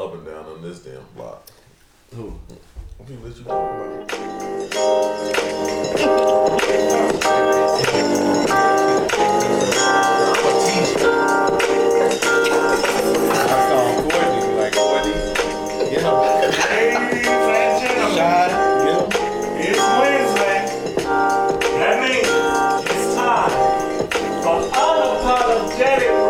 up and down on this damn block. Who? What people that you talking about? I saw Courtney, like, Courtney, get up. Hey, Shot, get him. It's Wednesday. That means it's time for Unapologetic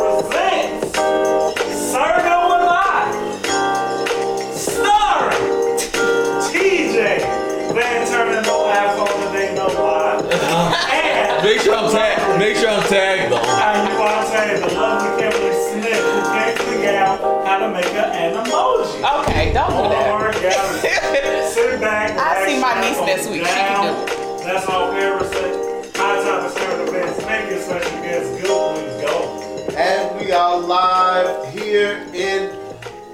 Van Turner, no iPhone today, no lie. And Make sure I'm tagged though. I'm tagged the lovely Kimberly Smith who can't figure out how to make an emoji. Okay, don't do that. Sit back. I see my niece this week. She can do it. That's all we ever say. High time to serve the best. Thank you, special guest. Good go. And we are live here in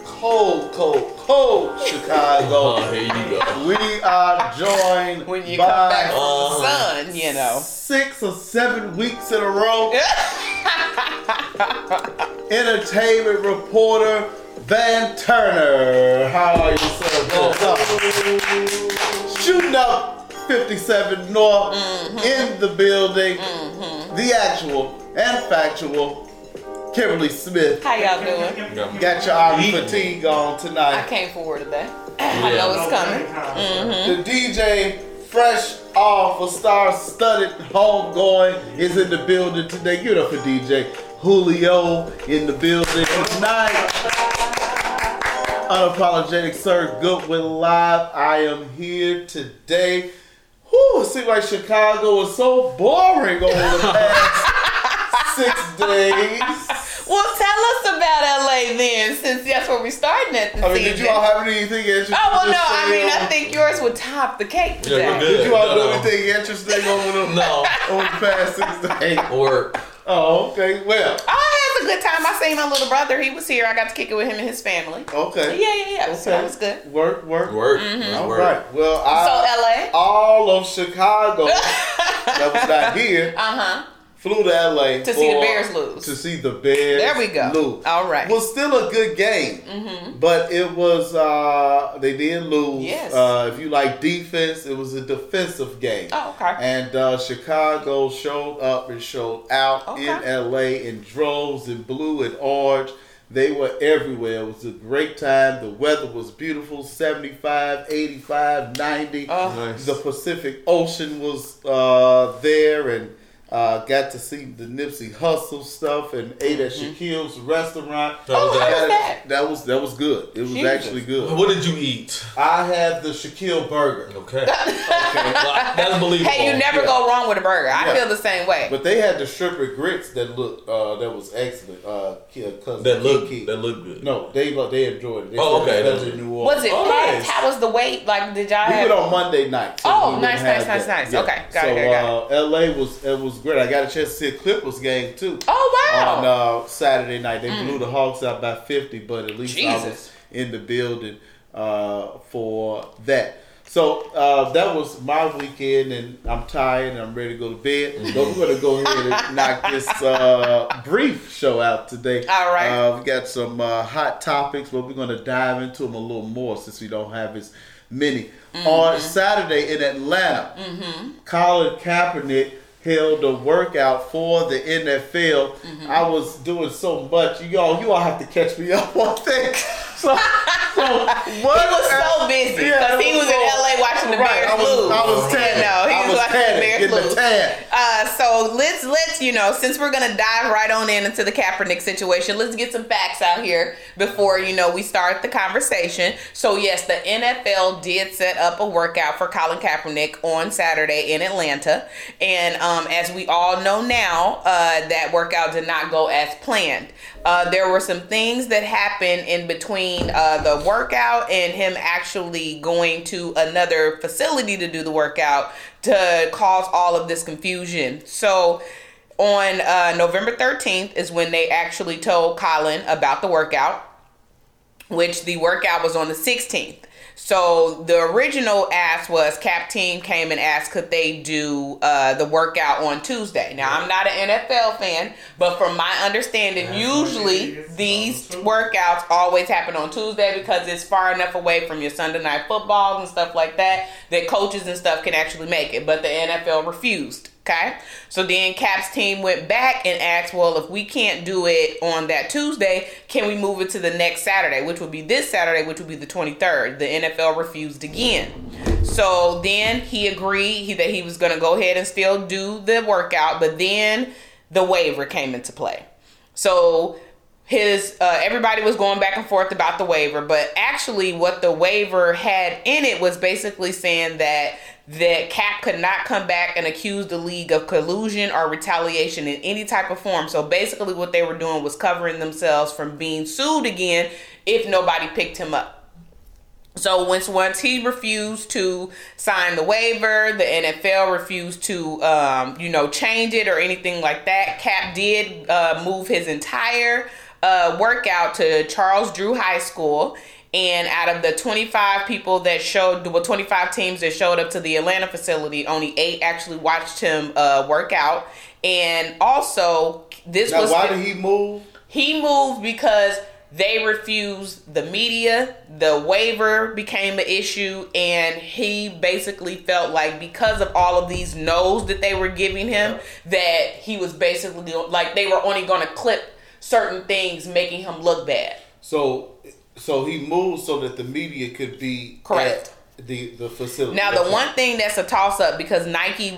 cold Chicago. Oh, here you go. We are joined when you by come back from the sun, you know, 6 or 7 weeks in a row. Entertainment reporter Van Turner. How are you, sir? What's up? Shooting up 57 North in the building. Mm-hmm. The actual and factual Kimberly Smith. How y'all doing? Got your Ivy fatigue on tonight. I came forward today. Yeah. I know it's coming. Mm-hmm. The DJ, fresh off a star-studded homegoing, is in the building today. Give it up for DJ Julio in the building tonight. Unapologetic Sir Goodwin Live. I am here today. Whew, it seems like Chicago was so boring over the past 6 days. Well, tell us about LA then, since that's where we're starting at the season. I mean, did you all have anything interesting? Oh, well, no. I mean, I think yours would top the cake today. Yeah, good. Did you all do anything interesting over the past 6 days? Work. Oh, okay. Well. Oh, I had a good time. I seen my little brother. He was here. I got to kick it with him and his family. Okay. Yeah. Okay. So that was good. Work. Mm-hmm. All right. Well, so LA? All of Chicago that was not here. Uh-huh. Flew to LA to see the Bears lose. There we go. All right. Was still a good game, but it was they did lose. Yes. If you like defense, it was a defensive game. Oh, okay. And Chicago showed up and showed out in LA in droves, in blue and orange. They were everywhere. It was a great time. The weather was beautiful, 75, 85, 90. Oh. Nice. The Pacific Ocean was there and. Got to see the Nipsey Hussle stuff and ate at Shaquille's restaurant. That was good. It was actually good. What did you eat? I had the Shaquille burger. Okay. That's believable. Hey, you never go wrong with a burger. I feel the same way. But they had the stripper grits that was excellent. That looked good. No, they enjoyed it. They New Orleans. Was it packed? Nice. How was the wait? Like, did y'all have? We went on Monday night. So nice. Yeah. Okay, got it. LA was. It was great. I got a chance to see a Clippers game too. Oh wow! On Saturday night, they blew the Hawks out by 50, but at least I was in the building for that. So that was my weekend, and I'm tired and I'm ready to go to bed. So we're gonna go ahead and knock this brief show out today. All right. We got some hot topics, but we're gonna dive into them a little more since we don't have as many. On Saturday in Atlanta, Colin Kaepernick held a workout for the NFL. I was doing so much. You all have to catch me up on things. He was so busy because he was in LA watching the Bears lose. I was tagged. He was watching the Bears lose. So let's since we're gonna dive right on into the Kaepernick situation, let's get some facts out here before we start the conversation. So yes, the NFL did set up a workout for Colin Kaepernick on Saturday in Atlanta, and as we all know now, that workout did not go as planned. There were some things that happened in between the workout and him actually going to another facility to do the workout to cause all of this confusion. So on November 13th is when they actually told Colin about the workout, which the workout was on the 16th. So the original ask was Cap Team came and asked could they do the workout on Tuesday. Now, I'm not an NFL fan, but from my understanding, usually these workouts always happen on Tuesday because it's far enough away from your Sunday night football and stuff like that that coaches and stuff can actually make it. But the NFL refused. Okay, so then Cap's team went back and asked, well, if we can't do it on that Tuesday, can we move it to the next Saturday, which would be this Saturday, which would be the 23rd. The NFL refused again. So then he agreed that he was going to go ahead and still do the workout, but then the waiver came into play. So his everybody was going back and forth about the waiver, but actually what the waiver had in it was basically saying that Cap could not come back and accuse the league of collusion or retaliation in any type of form. So basically what they were doing was covering themselves from being sued again if nobody picked him up. So once he refused to sign the waiver, the NFL refused to, change it or anything like that. Cap did move his entire workout to Charles Drew High School. And out of the 25 people that 25 teams that showed up to the Atlanta facility, only 8 actually watched him work out. And also, why did he move? He moved because they refused the media. The waiver became an issue, and he basically felt like because of all of these no's that they were giving him, that he was basically like they were only going to clip certain things, making him look bad. So he moved so that the media could be correct at the facility. Now, the one thing that's a toss-up, because Nike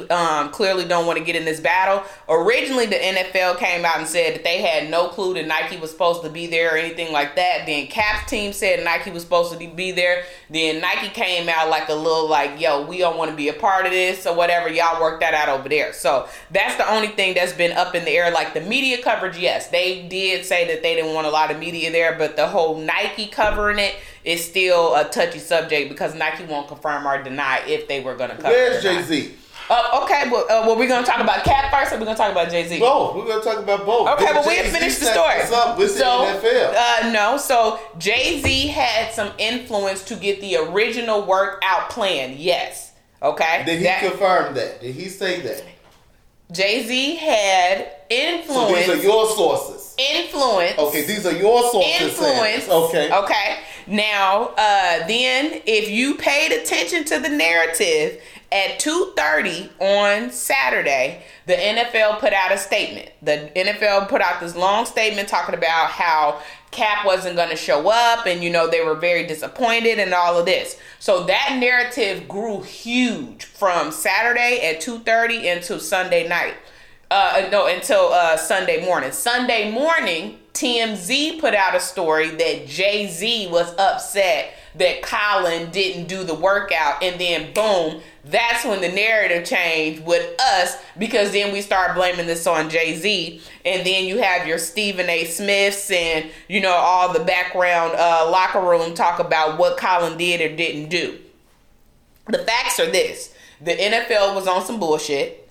clearly don't want to get in this battle. Originally, the NFL came out and said that they had no clue that Nike was supposed to be there or anything like that. Then Cap's team said Nike was supposed to be there. Then Nike came out yo, we don't want to be a part of this or whatever. Y'all work that out over there. So that's the only thing that's been up in the air. Like the media coverage, yes, they did say that they didn't want a lot of media there, but the whole Nike covering it is still a touchy subject because Nike won't confirm or deny if they were going to cover. Where's Jay-Z? Okay, well, we're going to talk about Cap first, or we're going to talk about Jay-Z? Both. We're going to talk about both. Okay, but we didn't finish the story. So Jay-Z had some influence to get the original workout plan, yes. Okay? Did he confirm that? Did he say that? Jay-Z had influence. So these are your sources. Influence. Okay, these are your sources. Influence. Sam. Okay. Now, then, if you paid attention to the narrative, at 2:30 on Saturday, the NFL put out a statement. The NFL put out this long statement talking about how Cap wasn't going to show up and, they were very disappointed and all of this. So that narrative grew huge from Saturday at 2:30 until Sunday night. Until Sunday morning. Sunday morning, TMZ put out a story that Jay-Z was upset that Colin didn't do the workout, and then boom, that's when the narrative changed with us, because then we start blaming this on Jay-Z, and then you have your Stephen A. Smiths and all the background locker room talk about what Colin did or didn't do. The facts are this: the NFL was on some bullshit.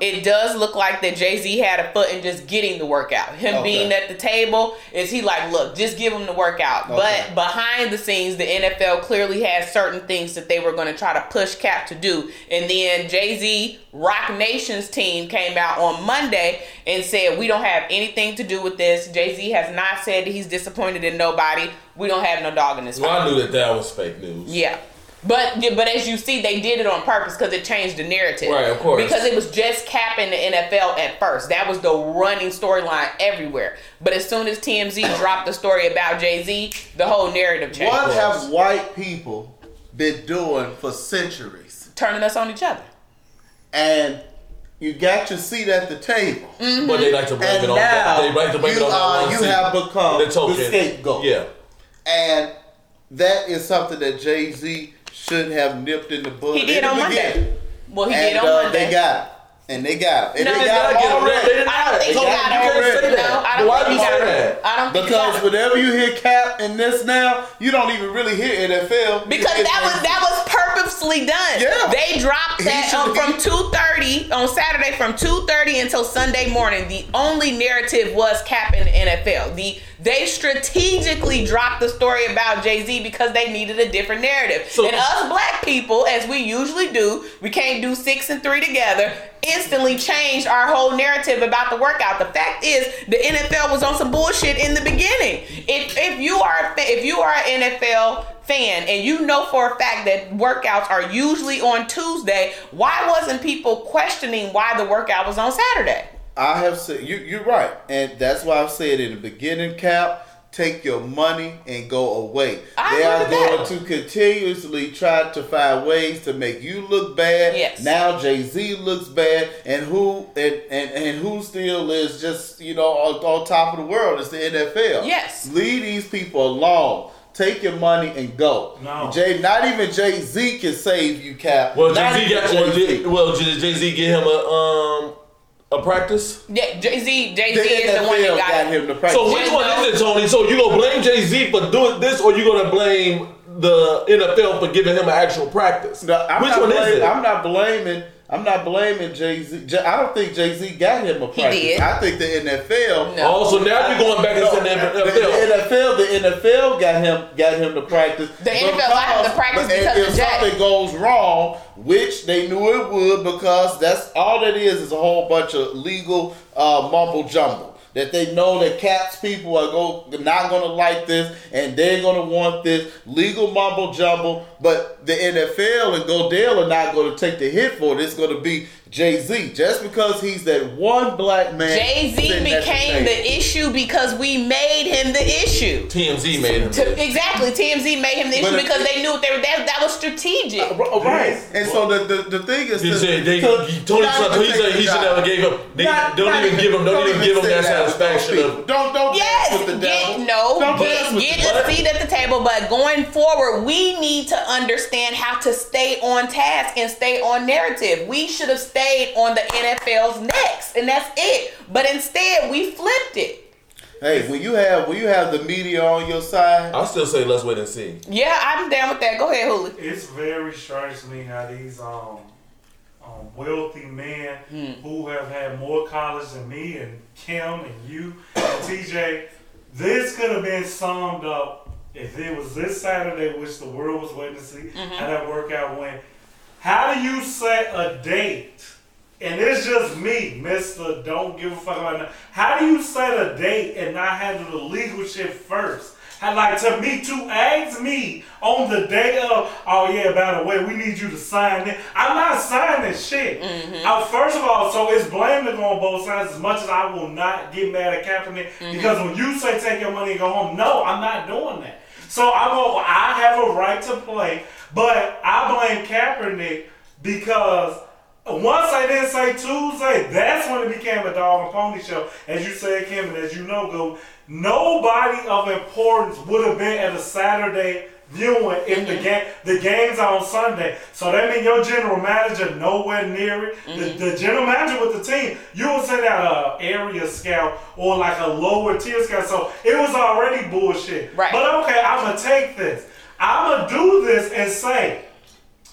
It does look like that Jay-Z had a foot in just getting the workout. Being at the table, is he like, look, just give him the workout. Okay. But behind the scenes, the NFL clearly had certain things that they were going to try to push Cap to do. And then Jay-Z, Roc Nation's team, came out on Monday and said, we don't have anything to do with this. Jay-Z has not said that he's disappointed in nobody. We don't have no dog in this fight. I knew that was fake news. Yeah. But as you see, they did it on purpose because it changed the narrative. Right, of course. Because it was just capping the NFL at first. That was the running storyline everywhere. But as soon as TMZ dropped the story about Jay-Z, the whole narrative changed. What have white people been doing for centuries? Turning us on each other. And you got your seat at the table. Mm-hmm. But they like to blame it on that. They like to blame it on that one seat. You have become the scapegoat. Yeah. And that is something that Jay-Z should have nipped in the bud. He did on Monday. They got it. And they got him. And no, they got him already. I don't think he got him. Why do you say that? I don't think because whenever you hear Cap and this now, you don't even really hear NFL. Because that was purposely done. Yeah. They dropped that from 2:30 on Saturday from 2:30 until Sunday morning. The only narrative was Cap and the NFL. They strategically dropped the story about Jay-Z because they needed a different narrative. So, and us black people, as we usually do, we can't do 6 and 3 together, instantly changed our whole narrative about the workout. The fact is, the NFL was on some bullshit in the beginning. If you are an NFL fan and you know for a fact that workouts are usually on Tuesday, why wasn't people questioning why the workout was on Saturday? I have said you're right, and that's why I've said in the beginning, Cap, take your money and go away. They are going to continuously try to find ways to make you look bad. Yes. Now Jay-Z looks bad, and who still is just, you know, on top of the world is the NFL. Yes, leave these people alone. Take your money and go. No. Not even Jay-Z can save you, Cap. Well, Jay-Z get him a practice? Yeah, Jay-Z is the one that got him the practice. So which one is it, Tony? So you gonna blame Jay-Z for doing this, or you gonna blame the NFL for giving him an actual practice? No, which one is it? I'm not blaming Jay-Z. I don't think Jay-Z got him a practice. He did. I think the NFL. No. Oh, so now you're going back and saying the NFL got him to practice. The NFL got him to practice because of Jay. If something goes wrong, which they knew it would, because that's all that is a whole bunch of legal mumble jumble. That they know that Cap's people are not going to like this, and they're going to want this legal mumble jumble. But the NFL and Godell are not going to take the hit for it. It's going to be Jay-Z, just because he's that one black man. Jay-Z became the issue because we made him the issue. TMZ made him the issue. Exactly. TMZ made him the issue because they knew that was strategic. Right. And so the thing is, Tony said he should never give him. Don't even give him that satisfaction of. Don't dance with the devil. Get a seat at the table. But going forward, we need to understand how to stay on task and stay on narrative. We should have stayed on the NFL's necks, and that's it. But instead, we flipped it. Hey, when you have the media on your side, I still say let's wait and see. Yeah, I'm down with that. Go ahead, Huli. It's very strange to me how these wealthy men who have had more college than me and Kim and you and TJ, this could have been summed up if it was this Saturday, which the world was waiting to see how that workout went. How do you set a date? And it's just me, Mr. Don't Give a Fuck About That. How do you set a date and not handle the legal shit first? To ask me on the day of, oh yeah, by the way, we need you to sign it. I'm not signing shit. Mm-hmm. First of all, so it's blameable on both sides, as much as I will not get mad at Kaepernick, because when you say take your money and go home, no, I'm not doing that. So I have a right to play. But I blame Kaepernick because once I didn't say Tuesday, that's when it became a dog and pony show. As you said, Kim, and as you know, Go, nobody of importance would have been at a Saturday viewing if the game's on Sunday. So that means your general manager nowhere near it. The general manager with the team, you would send out an area scout or like a lower tier scout. So it was already bullshit. Right. But okay, I'm going to take this. I'm going to do this and say,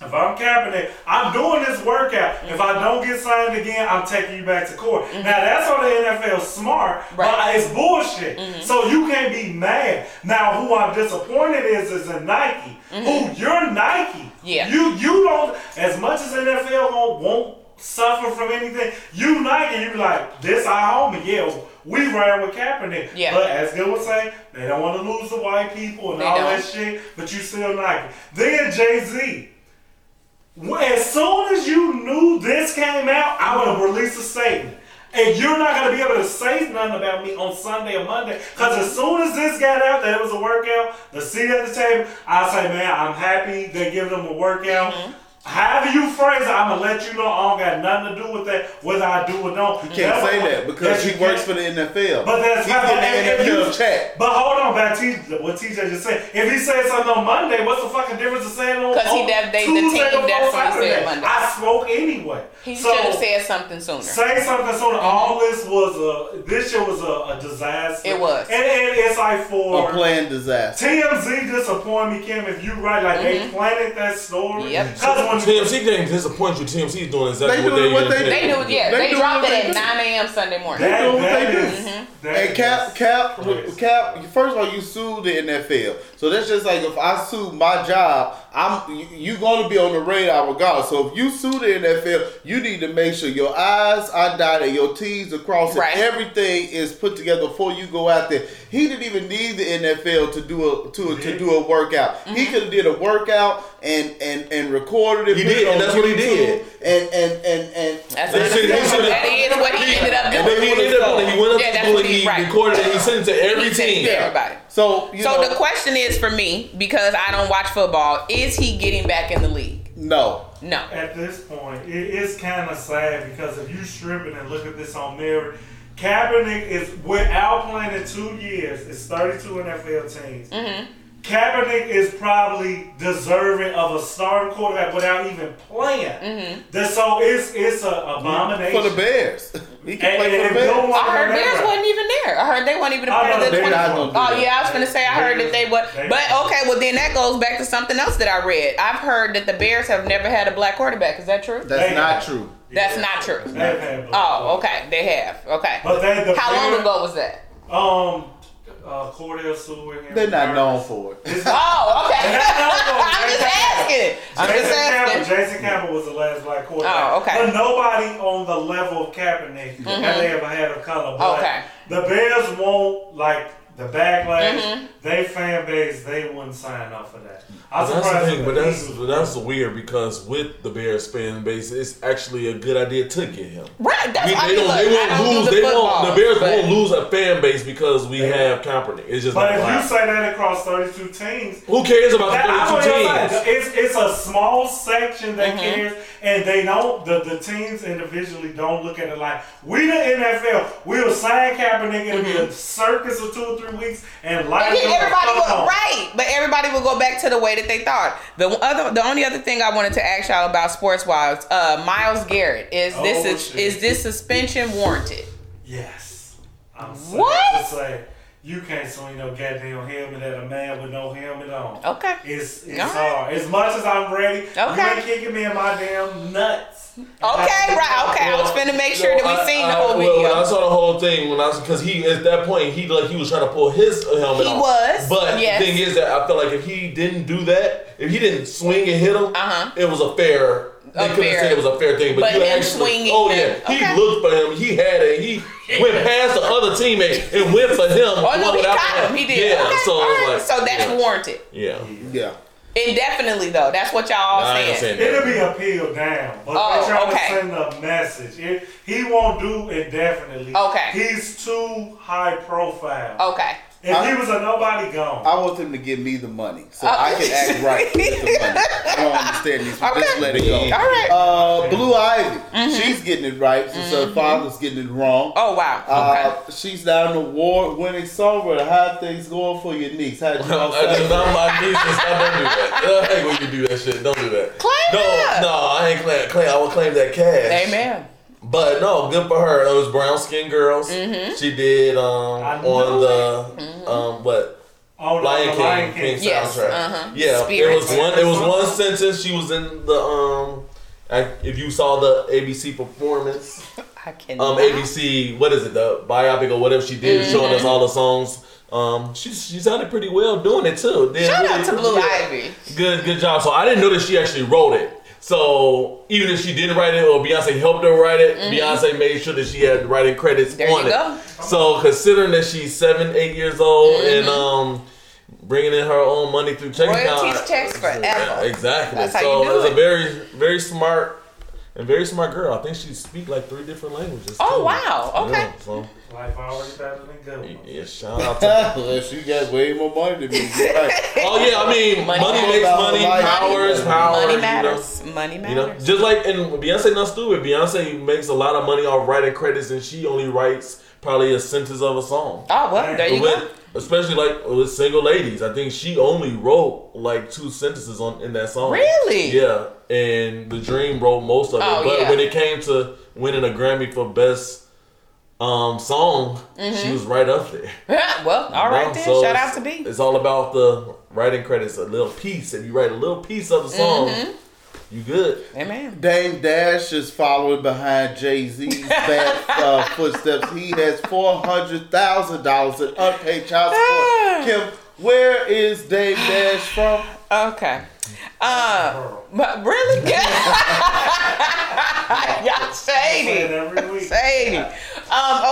if I'm Kaepernick, I'm doing this workout. If I don't get signed again, I'm taking you back to court. Now, that's on the NFL smart, but it's bullshit. So you can't be mad. Now, who I'm disappointed is in Nike. Who, you're Nike. Yeah. You don't, as much as NFL won't suffer from anything, you Nike, you be like, this our homie, yeah. We ran with Kaepernick. Yeah. But as Gil was saying, they don't want to lose the white people and that shit, but you still Nike. Then Jay-Z. As soon as you knew this came out, I would have released a statement. And you're not going to be able to say nothing about me on Sunday or Monday. Because as soon as this got out that it was a workout, the seat at the table, I say, man, I'm happy they give them a workout. However you phrase it, I'm going to let you know I don't got nothing to do with that, whether I do or don't. You can't say that because he works for the NFL. But that's not the NFL chat. But hold on, back to what TJ just said. If he said something on Monday, what's the fucking difference of saying on Tuesday? Because the team definitely said Monday. I spoke anyway. He should have said something sooner. Say something sooner. Mm-hmm. All this was this year was a disaster. It was. And it's like for... a planned disaster. TMZ disappointed me, Kim, if you right. Like they planted that story. Yep. TMZ didn't disappoint you. TMZ's doing exactly what they did. They do, yeah. They dropped it at 9 a.m. Sunday morning. They do what they do. Mm-hmm. And Cap, first of all, you sued the NFL. So that's just like if I sue my job, you're going to be on the radar regardless. So if you sue the NFL, you need to make sure your I's are dotted, your T's are crossed, and everything is put together before you go out there. He didn't even need the NFL to do a workout. Mm-hmm. He could have did a workout and recorded it. He did, and that's what he did. And that is what he ended up doing. He went up to the league, recorded it, he sent it to every team. So the question is for me, because I don't watch football, is he getting back in the league? No. At this point, it is kind of sad because if you stripping and look at this on mirror, Kaepernick is without playing in 2 years. It's 32 NFL teams. Mm-hmm. Kaepernick is probably deserving of a starting quarterback without even playing. Mm-hmm. So it's an abomination. For the Bears. He can play for the Bears. I heard Bears wasn't even there. I heard they weren't even a part of the 20. I was going to say I heard that they were. But okay, well then that goes back to something else that I read. I've heard that the Bears have never had a black quarterback. Is that true? That's not true. That's not true. Oh, okay. They have. Okay. How long ago was that? Cordell Stewart. They're not known for it. Oh, okay. I'm just asking. Jason Campbell was the last black quarterback. Oh, okay. But nobody on the level of Kaepernick have they ever had a color black. Okay. The Bears won't the backlash. Mm-hmm. They fan base. They wouldn't sign up for that. I was surprised. That's weird because with the Bears fan base, it's actually a good idea to get him. Right. The Bears won't lose a fan base because we have Kaepernick. It's just. But if you say that across 32 teams, who cares about the 32 teams? It's a small section that cares, and they don't. The teams individually don't look at it like we the NFL. We'll sign Kaepernick. It'll be a circus of 2 or 3 weeks, and like. But everybody will go back to the way that they thought. The only other thing I wanted to ask y'all about sports-wise, Myles Garrett, is this suspension warranted? Yes. I'm what? To say, you can't swing no goddamn helmet at a man with no helmet on. Okay. It's hard. As much as I'm ready, you ain't kicking me in my damn nuts. Okay. I was finna make sure that we seen the whole video. When I saw the whole thing, because he at that point he was trying to pull his helmet off. He was. But the thing is that I feel like if he didn't do that, if he didn't swing and hit him, it was a fair. They couldn't say it was a fair thing, but you actually. Oh yeah, he looked for him. He had it. He went past the other teammate and went for him. Oh no, he got him. He did. Yeah. Okay, so that's warranted. Yeah. Indefinitely though, that's what y'all saying. It'll be appealed down, but they trying to send a message. He won't do indefinitely. Okay, he's too high profile. Okay. If he was a nobody, gone. I want them to give me the money so I can act right with the money. I don't understand these. Okay. Just let it go. All right. Blue Ivy, she's getting it right since her father's getting it wrong. Oh, wow. Okay. She's now an award-winning songwriter. How are things going for your niece? How do you know? Not my niece. Don't do that. I hate when you do that shit. Don't do that. No, I ain't claim. I will claim that cash. Amen. But no, good for her. Those brown skin girls. Mm-hmm. She did Lion King soundtrack. Uh-huh. Yeah, Spirits. It was one sentence. She was in the if you saw the ABC performance, I can ABC what is it, the biopic or whatever she did, showing us all the songs. She sounded pretty well doing it too. Shout out to Blue Ivy. Good job. So I didn't know that she actually wrote it. So even if she didn't write it or Beyonce helped her write it, Beyonce made sure that she had writing credits on it. Go. So considering that she's 7-8 years old and bringing in her own money through checking account. Royalties checks forever. Yeah, exactly. That's a very, very smart and very smart girl. I think she speaks 3 different languages. Oh, wow. Okay. Yeah, so. Life already better than good ones. Yeah, shout out to her. She got way more money than me. Right. Oh, yeah, I mean, money makes money. Power is power. Money matters. Money matters. You know? Just like, and Beyonce not stupid. Beyonce makes a lot of money off writing credits, and she only writes probably a sentence of a song. Oh, well, there you go. Especially like with Single Ladies. I think she only wrote like 2 sentences in that song. Really? Yeah. And The Dream wrote most of it. Oh, but when it came to winning a Grammy for Best Song, she was right up there. Well, all right then. So shout out to B. It's all about the writing credits, a little piece. If you write a little piece of the song, you good. Amen. Dame Dash is following behind Jay-Z's bad footsteps. He has $400,000 in unpaid child support. Kim, where is Dame Dash from? Okay. But really good. Y'all shady.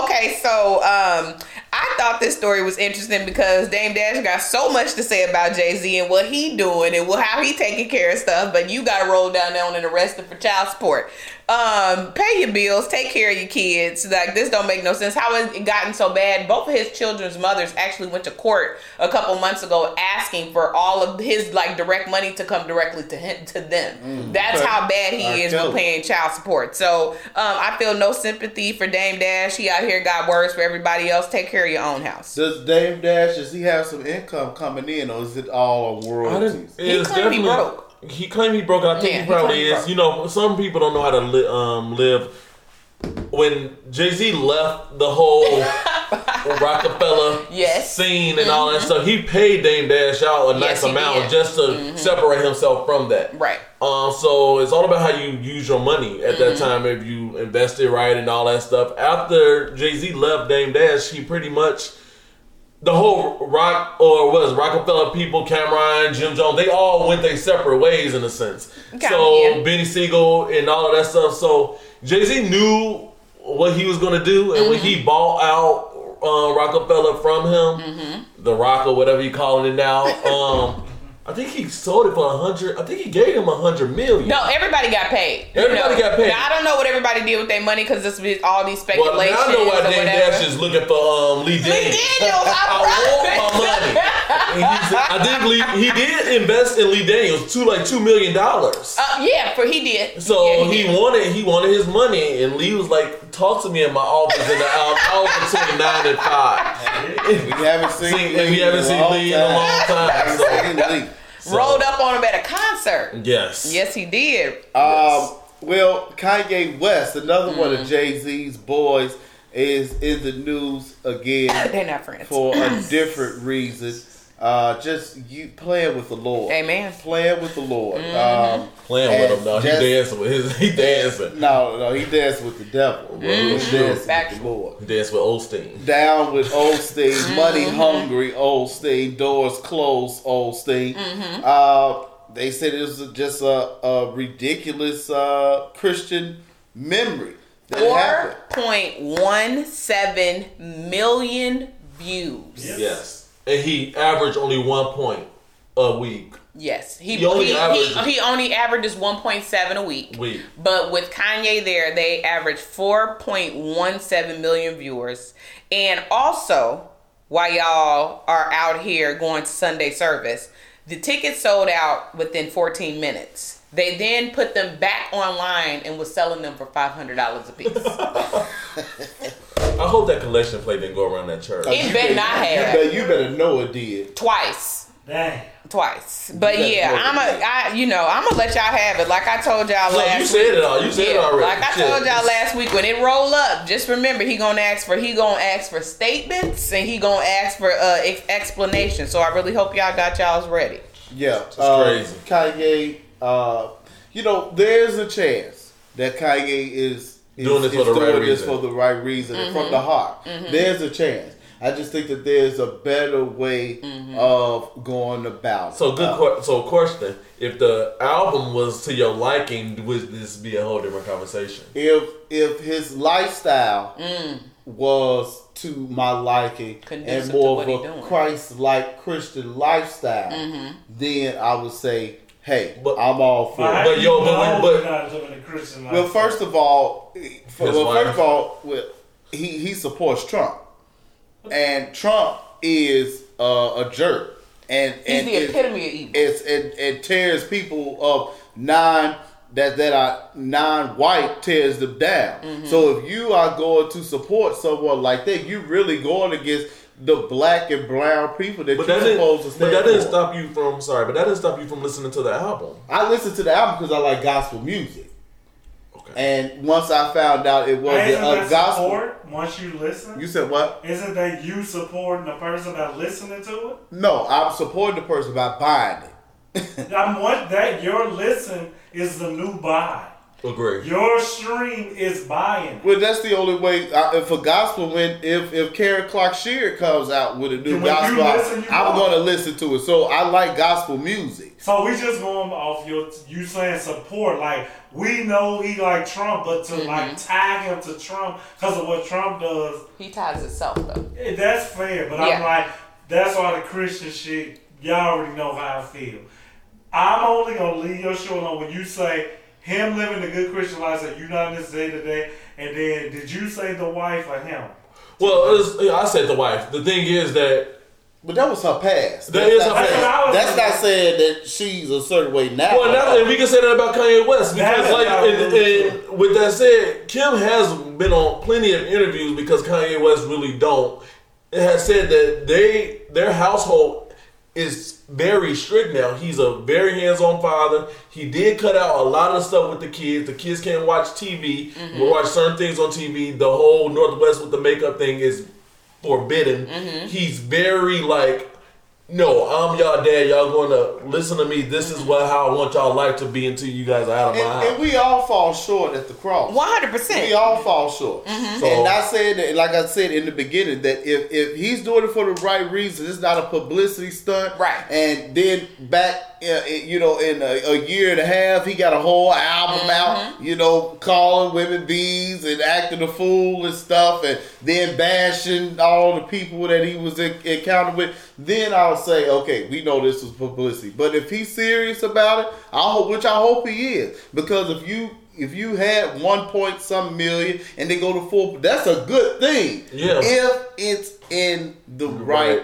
Okay, so I thought this story was interesting because Dame Dash got so much to say about Jay-Z and what he doing and how he taking care of stuff, but you got rolled down there and arrested for child support. Pay your bills, take care of your kids. Like, this don't make no sense. How has it gotten so bad? Both of his children's mothers actually went to court a couple months ago asking for all of his like direct money to come directly to him, to them. That's how bad he is with paying child support. So I feel no sympathy for Dame Dash. He out here got words for everybody else. Take care of your own house. Does Dame Dash, does he have some income coming in, or is it all a royalties? He claimed he broke. He claimed he broke. I think he probably is. You know, some people don't know how to live. When Jay-Z left the whole Roc-A-Fella scene and all that stuff, he paid Dame Dash out a nice amount just to separate himself from that. Right. So it's all about how you use your money at that time, if you invested right and all that stuff. After Jay-Z left Dame Dash, he pretty much... The whole Roc-A-Fella people, Cameron, Jim Jones, they all went their separate ways in a sense. Benny Siegel and all of that stuff. So Jay-Z knew what he was going to do, and when he bought out Roc-A-Fella from him, the Rock or whatever you calling it now, I think he sold it for 100. I think he gave him 100 million. No, everybody got paid. Everybody got paid. Now, I don't know what everybody did with their money because this is all these speculations. Well, now I know why Dame Dash is looking for Lee Daniels. I want my money. I think he did invest in Lee Daniels $2 million. He did. So he wanted his money, and Lee was like, "Talk to me in my office in the hour between 9 and 5." We haven't seen Lee in a long time. So. Rolled up on him at a concert. Yes, he did. Well, Kanye West, another one of Jay-Z's boys, is in the news again. They're not friends for a different reason. Just you playing with the Lord. Amen. Playing with the Lord. Playing with him though. He dancing. No, he danced with the devil. He danced with the Lord. He danced with Osteen. Down with Osteen. Money hungry Osteen. Doors closed Osteen. They said it was just a ridiculous Christian memory. 4.17 million views. Yes. And he averaged only 1 point a week. Yes. He only averages 1.7 a week. But with Kanye there, they averaged 4.17 million viewers. And also, while y'all are out here going to Sunday service, the tickets sold out within 14 minutes. They then put them back online and was selling them for $500 a piece. I hope that collection plate didn't go around that church. It better not have. You better know it did. Twice. Dang. Twice. But I'm gonna let y'all have it. Like I told y'all last week. You said it already. Like I told y'all last week, when it roll up, just remember he gonna ask for statements, and he gonna ask for explanation. So I really hope y'all got y'all's ready. Yeah. It's crazy. Kanye, there's a chance that Kanye is doing this for the right reason and from the heart. There's a chance. I just think that there's a better way of going about it. So question: if the album was to your liking, would this be a whole different conversation? If his lifestyle was to my liking and more of a Christ-like Christian lifestyle, then I would say, hey, but I'm all for it. First of all, he supports Trump, and Trump is a jerk, and he's the epitome of evil. It tears people up. that are non-white tears them down. Mm-hmm. So if you are going to support someone like that, you really going against the black and brown people that you're supposed to stand for. But that didn't stop you from, listening to the album. I listened to the album because I like gospel music. Okay. And once I found out it wasn't gospel. Support once you listen? You said what? Isn't that you supporting the person that listening to it? No, I'm supporting the person by buying it. Your listen is the new buy. Agree. Your stream is buying. Well, that's the only way for gospel. If Karen Clark Sheard comes out with a new gospel, I'm going to listen to it. So I like gospel music. So we just going off you saying support. Like we know he like Trump, but to like tag him to Trump because of what Trump does, he tags himself though. That's fair, but yeah. I'm like that's all the Christian shit. Y'all already know how I feel. I'm only going to leave your show alone when you say him living the good Christian life that you're not in this day to day. And then did you say the wife or him? Well, I said the wife. The thing is that. But that was her past. That is her past. That's not saying that she's a certain way now. Well, now we can say that about Kanye West. Because with that said, Kim has been on plenty of interviews because Kanye West really don't. It has said that their household is very strict now. He's a very hands-on father. He did cut out a lot of stuff with the kids. The kids can't watch TV. Mm-hmm. We'll watch certain things on TV. The whole Northwest with the makeup thing is forbidden. Mm-hmm. He's very like, no, I'm y'all dad. Y'all going to listen to me. This is how I want y'all life to be until you guys are out of my house. And we all fall short at the cross. 100%. We all fall short. Mm-hmm. So, and I said that, like I said in the beginning, that if he's doing it for the right reason, it's not a publicity stunt. Right. And then back, in a year and a half, he got a whole album out. You know, calling women bees and acting a fool and stuff, and then bashing all the people that he was encountered with. Then I'll say, okay, we know this was publicity. But if he's serious about it, I hope he is, because if you had 1 point some million and they go to 4, that's a good thing. Yeah. If it's in the right.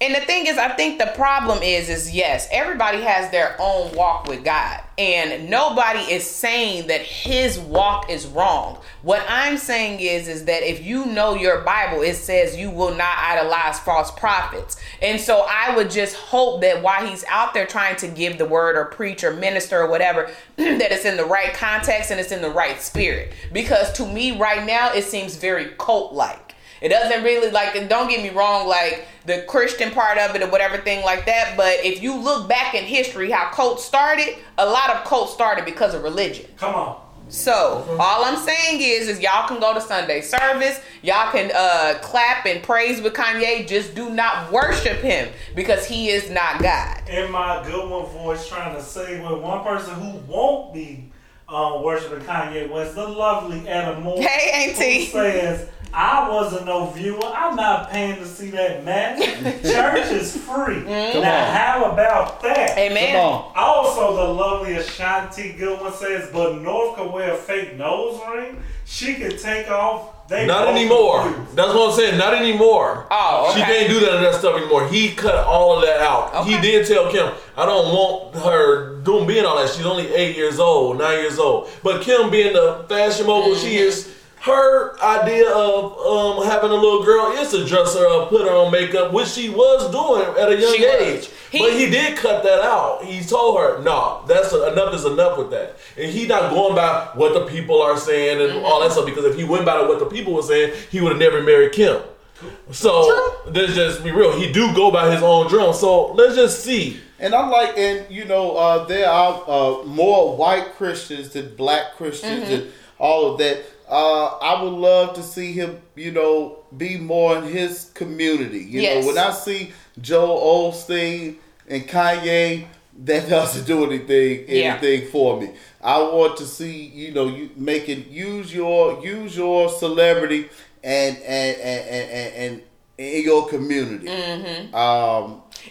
And the thing is, I think the problem is yes, everybody has their own walk with God. And nobody is saying that his walk is wrong. What I'm saying is that if you know your Bible, it says you will not idolize false prophets. And so I would just hope that while he's out there trying to give the word or preach or minister or whatever, that it's in the right context and it's in the right spirit. Because to me right now, it seems very cult-like. It doesn't really, don't get me wrong, the Christian part of it or whatever thing like that. But if you look back in history, how cults started, a lot of cults started because of religion. Come on. So all I'm saying is y'all can go to Sunday service. Y'all can clap and praise with Kanye. Just do not worship him because he is not God. In my good one voice trying to say with one person who won't be worshiping Kanye West, the lovely Adam Moore. Hey, Auntie. Who says, I wasn't no viewer. I'm not paying to see that match. Church is free. Mm-hmm. Now, how about that? Amen. Also, the lovely Ashanti Goodwin says, but North can wear a fake nose ring. She can take off. Not anymore. That's what I'm saying. Not anymore. Oh, okay. She can't do that stuff anymore. He cut all of that out. Okay. He did tell Kim, I don't want her doing being all that. She's only 9 years old. But Kim being the fashion mogul she is, her idea of having a little girl is to dress her up, put her on makeup, which she was doing at a young age. But he did cut that out. He told her, no, that's enough is enough with that. And he not going by what the people are saying and all that stuff, because if he went by what the people were saying, he would have never married Kim. So let's just be real. He do go by his own drum. So let's just see. And I'm like, there are more white Christians than black Christians and all of that. I would love to see him, be more in his community. You know, when I see Joel Osteen and Kanye, that doesn't do anything for me. I want to see, you making use your celebrity and in your community. And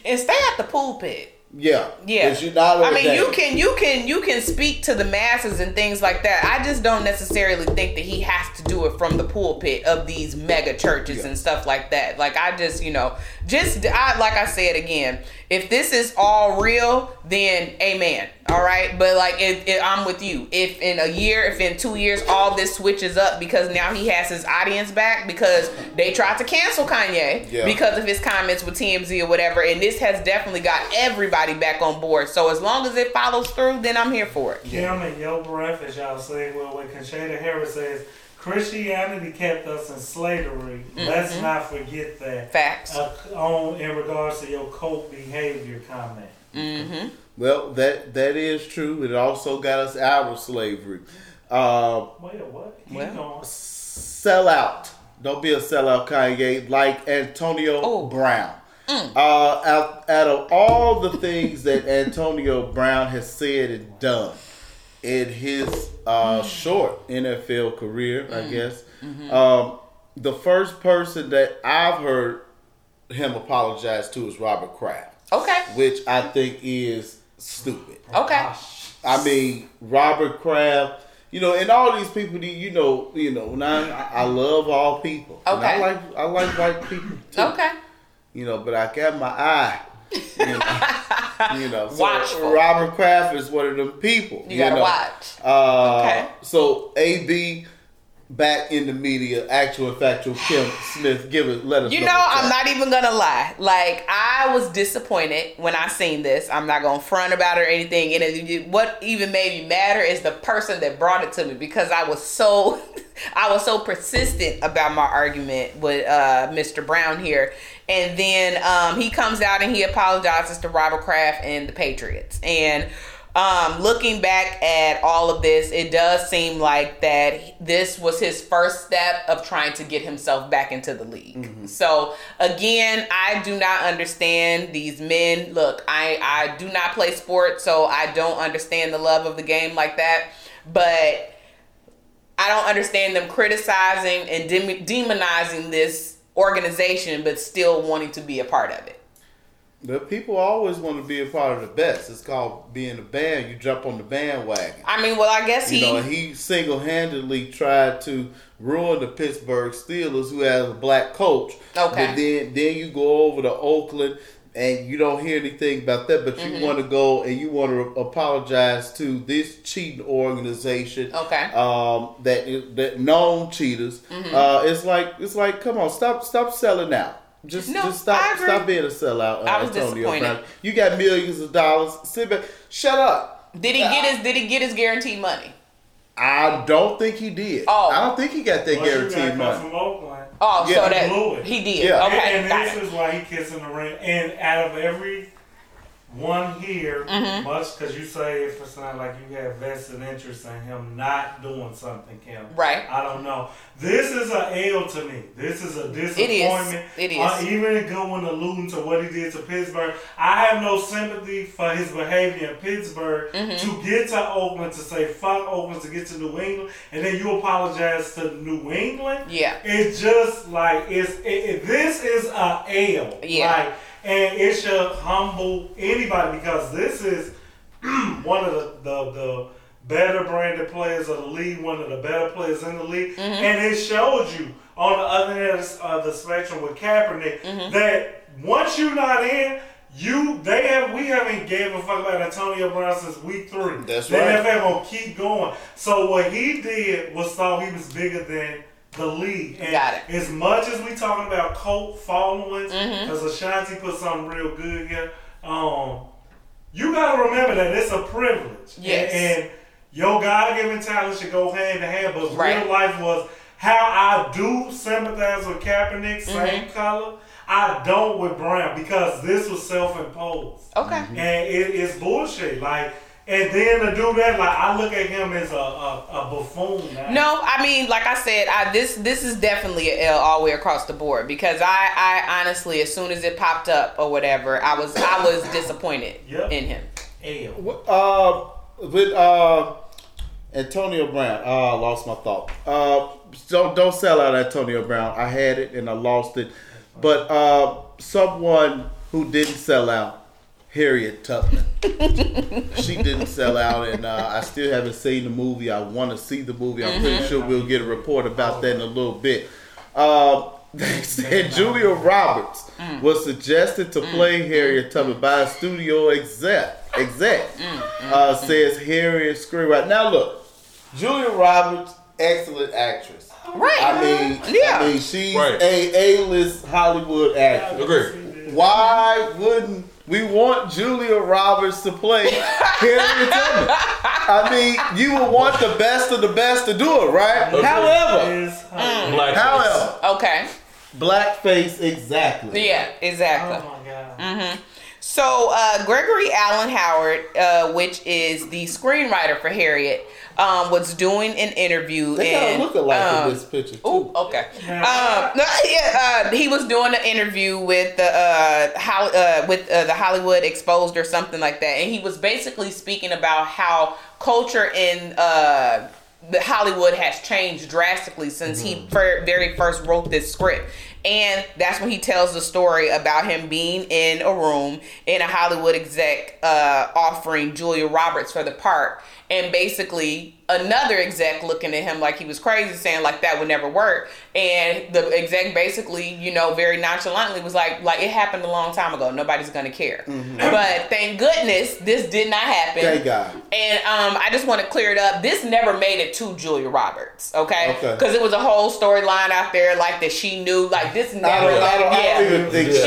stay at the pulpit. Yeah. I mean, you can speak to the masses and things like that. I just don't necessarily think that he has to do it from the pulpit of these mega churches and stuff like that. Like, I just, like I said again, if this is all real, then amen. All right. But like, if I'm with you, if in a year, if in 2 years, all this switches up because now he has his audience back because they tried to cancel Kanye because of his comments with TMZ or whatever. And this has definitely got everybody back on board. So as long as it follows through, then I'm here for it. Yeah, I'm in your breath, as y'all say. Well, when Conchita Harris says Christianity kept us in slavery, let's not forget that. Facts. In regards to your cult behavior comment. Mm-hmm. Well, that is true. It also got us out of slavery. Sell out. Don't be a sellout, Kanye. Like Antonio Brown. Out of all the things that Antonio Brown has said and done in his short NFL career, I guess, the first person that I've heard him apologize to is Robert Kraft. Okay. Which I think is stupid. Okay. I mean, Robert Kraft, and all these people, I love all people. Okay. And I like white people too. Okay. But I got my eye. So Robert Kraft is one of them people. You gotta watch. Okay. So AB back in the media, actual and factual. Kim Smith, let us know. I'm not even gonna lie. Like, I was disappointed when I seen this. I'm not gonna front about it or anything. And what even made me madder is the person that brought it to me, because I was so persistent about my argument with Mr. Brown here. And then he comes out and he apologizes to Robert Kraft and the Patriots. And looking back at all of this, it does seem like that this was his first step of trying to get himself back into the league. Mm-hmm. So again, I do not understand these men. Look, I do not play sports, so I don't understand the love of the game like that. But I don't understand them criticizing and demonizing this organization, but still wanting to be a part of it. The people always want to be a part of the best. It's called being a band. You jump on the bandwagon. I mean, well, I guess he single-handedly tried to ruin the Pittsburgh Steelers, who has a black coach. Okay. But then you go over to Oakland, and you don't hear anything about that, but you want to go and you want to apologize to this cheating organization. Okay. That known cheaters. Mm-hmm. It's like, come on, stop selling out. Just stop being a sellout. I was disappointed. Brown. You got millions of dollars. Sit back. Shut up. Did he get his guaranteed money? I don't think he did. Oh. I don't think he got that guaranteed money. Oh, yeah, so that he did. Yeah. Okay, and this is why he kissing the ring. And out of every one here, much because you say if it's not like you have vested interest in him not doing something, Kim. Right. I don't know. This is an L to me. This is a disappointment. It is. Even going alluding to what he did to Pittsburgh, I have no sympathy for his behavior in Pittsburgh to get to Oakland, to say fuck Oakland, to get to New England, and then you apologize to New England. Yeah. It's just like this is an L. Yeah. Like, and it should humble anybody, because this is one of the better branded players of the league, one of the better players in the league. Mm-hmm. And it shows you on the other end of the spectrum with Kaepernick that once you're not in, we haven't gave a fuck about Antonio Brown since week 3. That's right. They're never going to keep going. So what he did was thought he was bigger than the league. And got it. As much as we talking about cult followings, because Ashanti put something real good here, you gotta remember that it's a privilege. Yes. And your God-given talent should go hand in hand, but real life was how I do sympathize with Kaepernick, same color, I don't with Brown, because this was self-imposed. Okay. And it's bullshit. Like, and then to do that, like, I look at him as a buffoon. Man. No, I mean, like I said, this is definitely an L all the way across the board, because I honestly, as soon as it popped up or whatever, I was disappointed in him. L. With Antonio Brown, I lost my thought. Don't sell out Antonio Brown. I had it and I lost it, but someone who didn't sell out. Harriet Tubman. She didn't sell out, and I still haven't seen the movie. I want to see the movie. I'm pretty sure we'll get a report about that in a little bit. They said Julia Roberts was suggested to play Harriet Tubman by a studio exec. Says Harriet's screenwriter. Now look, Julia Roberts, excellent actress. Right. I mean, she's a A-list Hollywood actress. Agree. Why wouldn't we want Julia Roberts to play Harriet Tubman? I mean, you would want the best of the best to do it, right? Okay. However, okay, blackface, exactly. Yeah, exactly. Oh my God. Mm-hmm. So Gregory Allen Howard, which is the screenwriter for Harriet, was doing an interview. They kind of look alike in this picture. Oh, okay. He was doing an interview with the Hollywood Exposed or something like that, and he was basically speaking about how culture in Hollywood has changed drastically since he very first wrote this script. And that's when he tells the story about him being in a room and a Hollywood exec offering Julia Roberts for the part. And basically another exec looking at him like he was crazy, saying like that would never work. And the exec basically, very nonchalantly was like it happened a long time ago. Nobody's going to care. Mm-hmm. But thank goodness this did not happen. Thank God. And I just want to clear it up. This never made it to Julia Roberts. Okay. Because it was a whole storyline out there like that she knew. Like this never this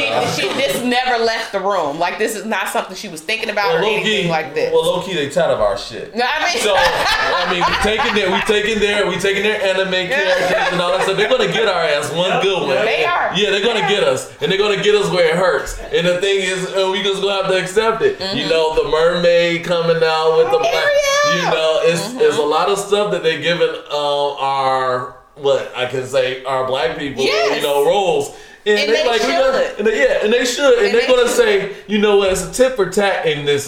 never left the room. Like this is not something she was thinking about or anything like this. Well, low-key they tired of our shit. We're taking their anime characters and all that stuff. They're gonna get our ass one good one. They are. Yeah, they're gonna get us, and they're gonna get us where it hurts. And the thing is, we just gonna have to accept it. Mm-hmm. The mermaid coming out with the black. It's a lot of stuff that they're giving our black people, roles. And they like, should. They're gonna say, it's a tit for tat in this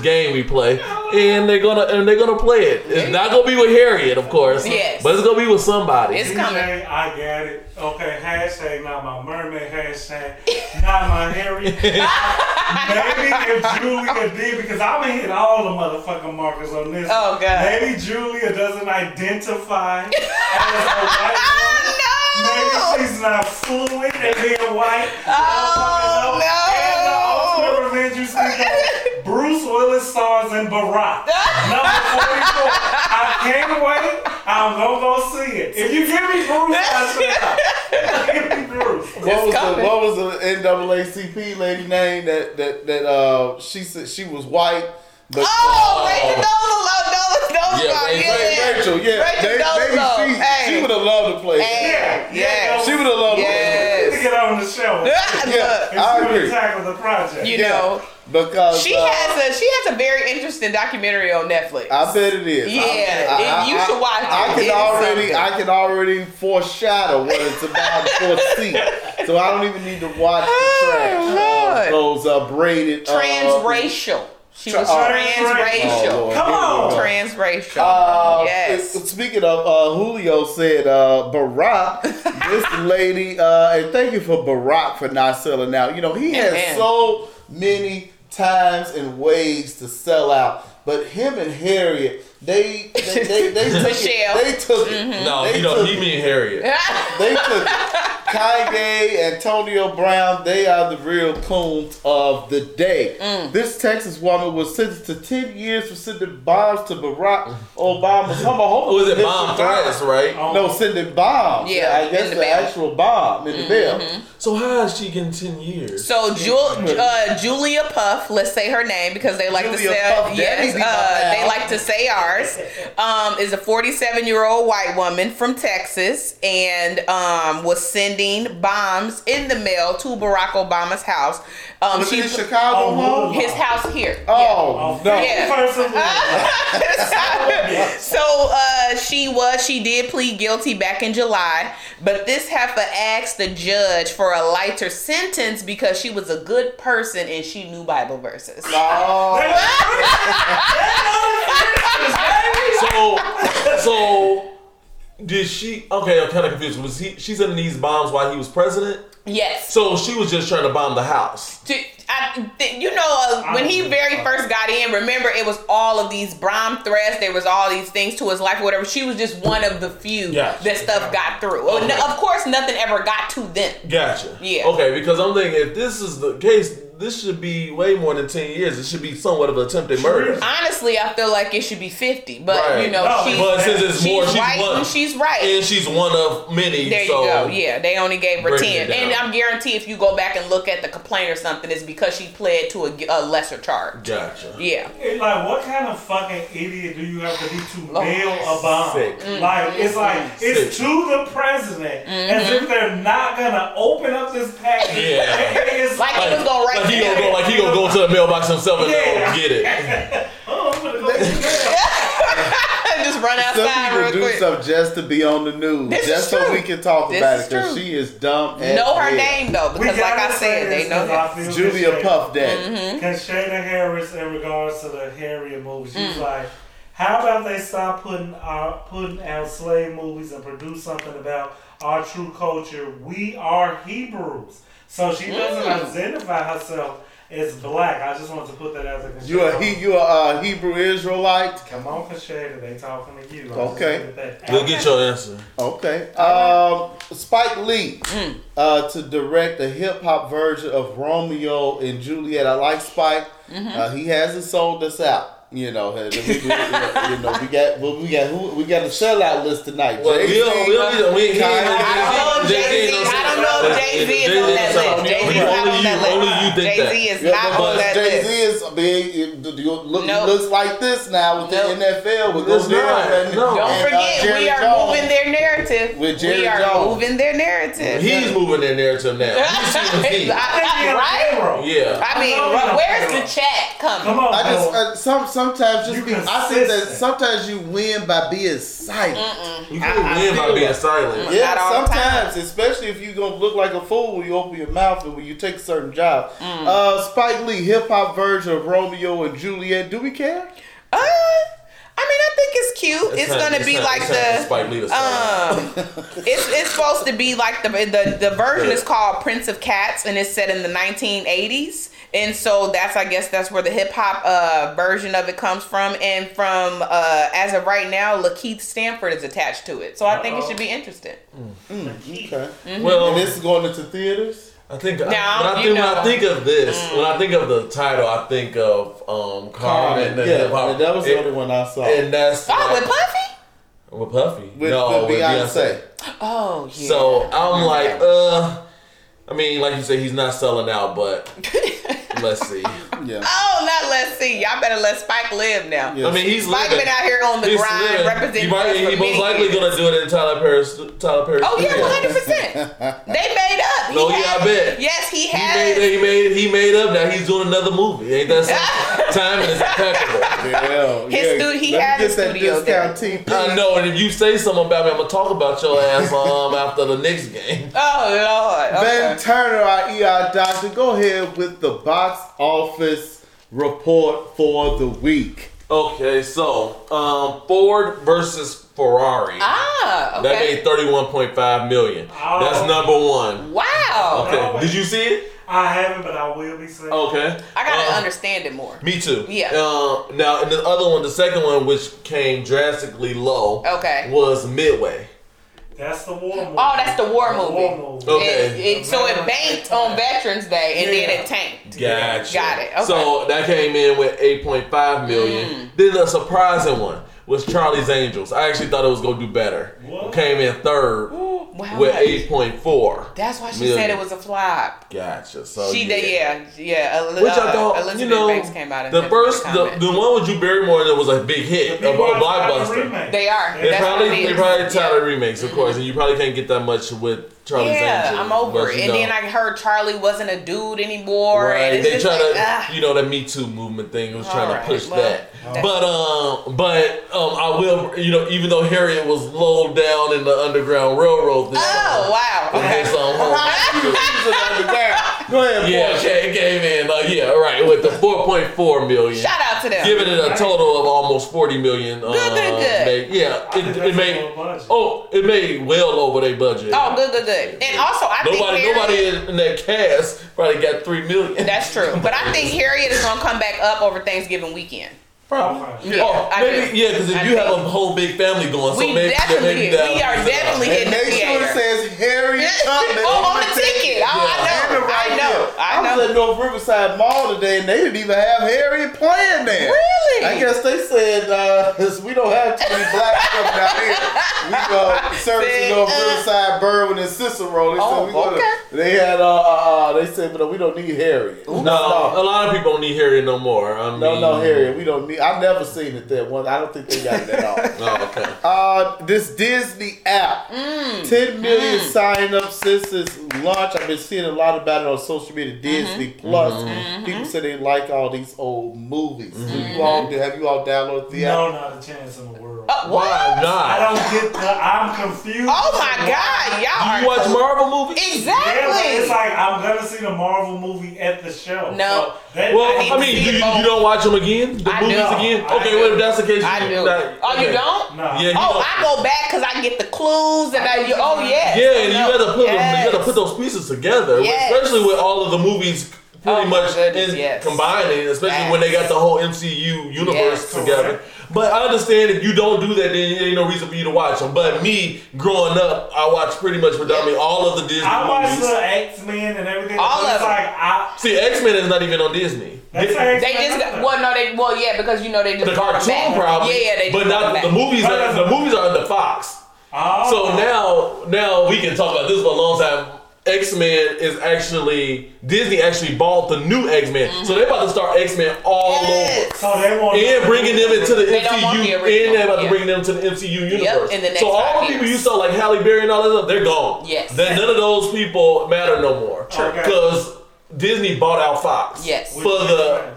game we play, and they're gonna play it. It's not gonna be with Harriet, of course. Yes. But it's gonna be with somebody. It's coming. DJ, I get it. Okay. Hashtag not my mermaid. Hashtag not my Harriet. Maybe if Julia did, because I'ma hit all the motherfucking markers on this. Oh God. Maybe Julia doesn't identify as a white woman. Maybe she's not fooling and being white. Oh, no. And the Oscar revenge, you see that? Bruce Willis stars in Barack. Number 44. I can't wait. I'm going to go see it. If you give me Bruce, I'll shut up. Give me Bruce. What was the NAACP lady name that she said she was white? But, Rachel Dolezal. Rachel Dolezal. She would have loved to play. She would have loved to play. To get on the show. I agree. Tackle the project. Because she has a very interesting documentary on Netflix. I bet it is. Yeah, you should watch it. I can already foreshadow what it's about before see. So I don't even need to watch the trash. Those braided transracial. She was transracial. Come on. Transracial. Yes. Speaking of, Julio said Barack, this lady, and thank you for Barack for not selling out. He has so many times and ways to sell out, but him and Harriet, they took it. Mm-hmm. No, he mean Harriet. They took it. Kanye, Antonio Brown, they are the real coons of the day. This Texas woman was sentenced to 10 years for sending bombs to Barack Obama's home. Was it bomb threats, right? No, sending bombs. Yeah, I guess the actual bomb in the mail. So how is she getting 10 years? So Julia Puff, let's say her name because they like to say Puff, they like to say ours, is a 47-year-old white woman from Texas and was sending bombs in the mail to Barack Obama's house. Was she in Chicago? His house here. Oh, yeah. No. Yeah. So she did plead guilty back in July, but this heifer asked the judge for a lighter sentence because she was a good person and she knew Bible verses. Oh. So did she? Okay, I'm kind of confused. Was she sending these bombs while he was president? Yes. So she was just trying to bomb the house. when he very first got in, remember, it was all of these bomb threats. There was all these things to his life or whatever. She was just one of the few that stuff got through. Okay. No, of course, nothing ever got to them. Gotcha. Yeah. Okay, because I'm thinking, if this is the case, this should be way more than 10 years. It should be somewhat of an attempted murder. Honestly, I feel like it should be 50. But, you know, she's right. And she's one of many. There you go. Yeah, they only gave her 10. And I'm guaranteed if you go back and look at the complaint or something, it's because she pled to a lesser charge. Gotcha. Yeah. It's like, what kind of fucking idiot do you have to be to bail a bomb? Mm-hmm. It's to the president as if they're not going to open up this package. Yeah. It's like it was going right. He gonna go to the mailbox himself and get it. I'm gonna go to just run outside real quick. Some people do stuff just to be on the news, just so we can talk about it. Because she is dumb. Know her name though, because like I said, they know her. Julia Puff Daddy. Because Shayna Harris, in regards to the Harriet movies, she's like, how about they stop putting out slave movies and produce something about our true culture? We are Hebrews. So she doesn't identify herself as black. I just wanted to put that out there. You a Hebrew Israelite? Come on, Kashada. They talking to you. Okay. We'll get your answer. Okay. Spike Lee to direct a hip-hop version of Romeo and Juliet. I like Spike. Mm-hmm. He hasn't sold us out. You know, we got a sellout list tonight. Well, I don't know if Jay-Z is on that list. Jay-Z is not on that list. Jay-Z is big. Looks like this now with the NFL. With this narrative. Don't forget, we are moving their narrative. We are moving their narrative. He's moving their narrative now. Right? Yeah. I mean, where's the chat coming? Come on. Sometimes you win by being silent. You can win by being silent. Yeah, sometimes, especially if you're gonna look like a fool when you open your mouth and when you take a certain job. Spike Lee, hip hop version of Romeo and Juliet. Do we care? I mean, I think it's cute. It's supposed to be like the version is called Prince of Cats, and it's set in the 1980s. And so I guess that's where the hip hop version of it comes from. And from as of right now, Lakeith Stanford is attached to it. So I think it should be interesting. Okay. Mm-hmm. Well, and this is going into theaters. When I think of this, when I think of the title, I think of Carmen. That was the only one I saw. And that's with Puffy. With Puffy, with Beyonce. Oh yeah. So I'm like, I mean, like you said, he's not selling out, but. Let's see. Yeah. Oh, not let's see. Y'all better let Spike live now. Yes. I mean, Spike's been out here on the grind, representing. He's most likely going to do it in Tyler Perry's. Oh yeah, 100%. They made up. I bet. Yes, he has. He made up. Now he's doing another movie. Ain't that something? Timing is impeccable. Yeah. He had a studio there. I know, and if you say something about me, I'm gonna talk about your ass after the next game. Oh Lord. Okay. Van Turner, our ER doctor, go ahead with the box office report for the week. Okay, so Ford versus Ferrari. Okay. That made $31.5 million. That's number one. Wow. Okay. Did you see it? I haven't, but I will be seeing it. Okay. I gotta understand it more. Me too. Yeah. Now, and the other one, the second one, which came drastically low, was Midway. That's the war movie. Oh, that's the war movie. Okay. It banked on Veterans Day and then it tanked. Gotcha. Got it. Okay. So that came in with $8.5 million. Then the surprising one was Charlie's Angels. I actually thought it was going to do better. What? Came in third with 8.4. That's why she said it was a flop. Gotcha. So she did, which I thought, Elizabeth Banks came out. The one with Drew Barrymore that was a big hit, a blockbuster. They are. They probably tired of remakes, of course, and you probably can't get that much with Charlie's Angels. I'm over it. And then I heard Charlie wasn't a dude anymore. Right. And they try that Me Too movement thing was trying to push that. But I will, even though Harriet was low down in the Underground Railroad this summer. Oh, wow. Okay. Go ahead. Yeah, it came in, with the $4.4 million. Shout out to them. Giving it a total of almost $40 million. Good. It made well over their budget. Oh, good. And also, I think nobody in that cast probably got $3 million. That's true. But I think Harriet is gonna come back up over Thanksgiving weekend. Probably. Yeah, because if you have a whole big family going, so we are definitely hitting the theater. Make sure it says Harriet Tubman on the ticket. Yeah. I know. I was at North Riverside Mall today, and they didn't even have Harriet playing there. Really? I guess they said, we don't have too many black stuff down here. We servicing North Riverside, Berwyn, and Cicero. They said, but we don't need Harriet. No, a lot of people don't need Harriet no more. No Harriet. We don't need. I've never seen it that one. I don't think they got it at all. Oh, okay. This Disney app, 10 million sign-ups since its launch. I've been seeing a lot about it on social media. Disney Plus. Mm-hmm. People say they like all these old movies. Mm-hmm. Have you all downloaded the app? No, not a chance in the world. Why not? I don't get I'm confused. Oh my God, y'all! You watch Marvel movies? Exactly. Yeah, it's like I'm gonna see the Marvel movie at the show. No. You don't watch them again? The movies again? Okay, well if that's the case, I do. You don't? No. Yeah, I go back because I get the clues and yeah. Yeah, and you gotta put those pieces together, especially with all of the movies. Pretty much combining, especially when they got the whole MCU universe together. Okay. But I understand if you don't do that, then there ain't no reason for you to watch them. But me, growing up, I watched pretty much predominantly all of the Disney movies. I watched the X-Men and everything. All of them. See, X-Men is not even on Disney. Because they just the cartoon probably. Yeah, they do. But not the movies. The movies are the Fox. Oh. So now we can talk about this for a long time. X-Men is Disney bought the new X-Men. Mm-hmm. So they're about to start X-Men all over. So they want bringing them into the MCU. And they're about to bring them to the MCU universe. Yep. So all the people you saw, like Halle Berry and all that stuff, they're gone. Yes. Then none of those people matter no more. Because Disney bought out Fox. Yes. For the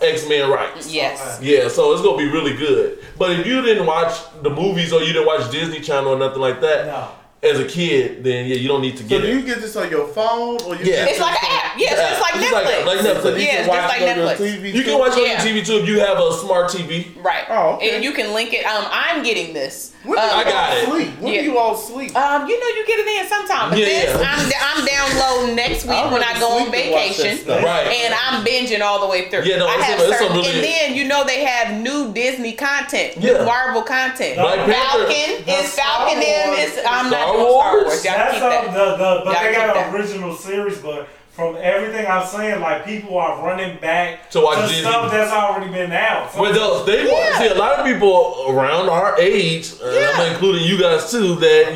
X-Men rights. Yes. Yeah, so it's going to be really good. But if you didn't watch the movies or you didn't watch Disney Channel or nothing like that, as a kid, then you don't need to get it. So do you get this on your phone or you? Yeah, it's like an app. Yes, it's like Netflix. Netflix. Yeah, it's just like Netflix. TV you can watch it on your TV too if you have a smart TV. Right. Oh, okay. And you can link it. I'm getting this. When I got it. When do you all sleep? You get it in sometime. But this, I'm downloading next week when I go on vacation, and I'm binging all the way through. Yeah, no, and then they have new Disney content, new Marvel content. Falcon is. I'm not. Star Wars. That's they got an original series, but from everything I'm saying, like people are running back to stuff that's already been out. So see, a lot of people around our age, I'm including you guys too, that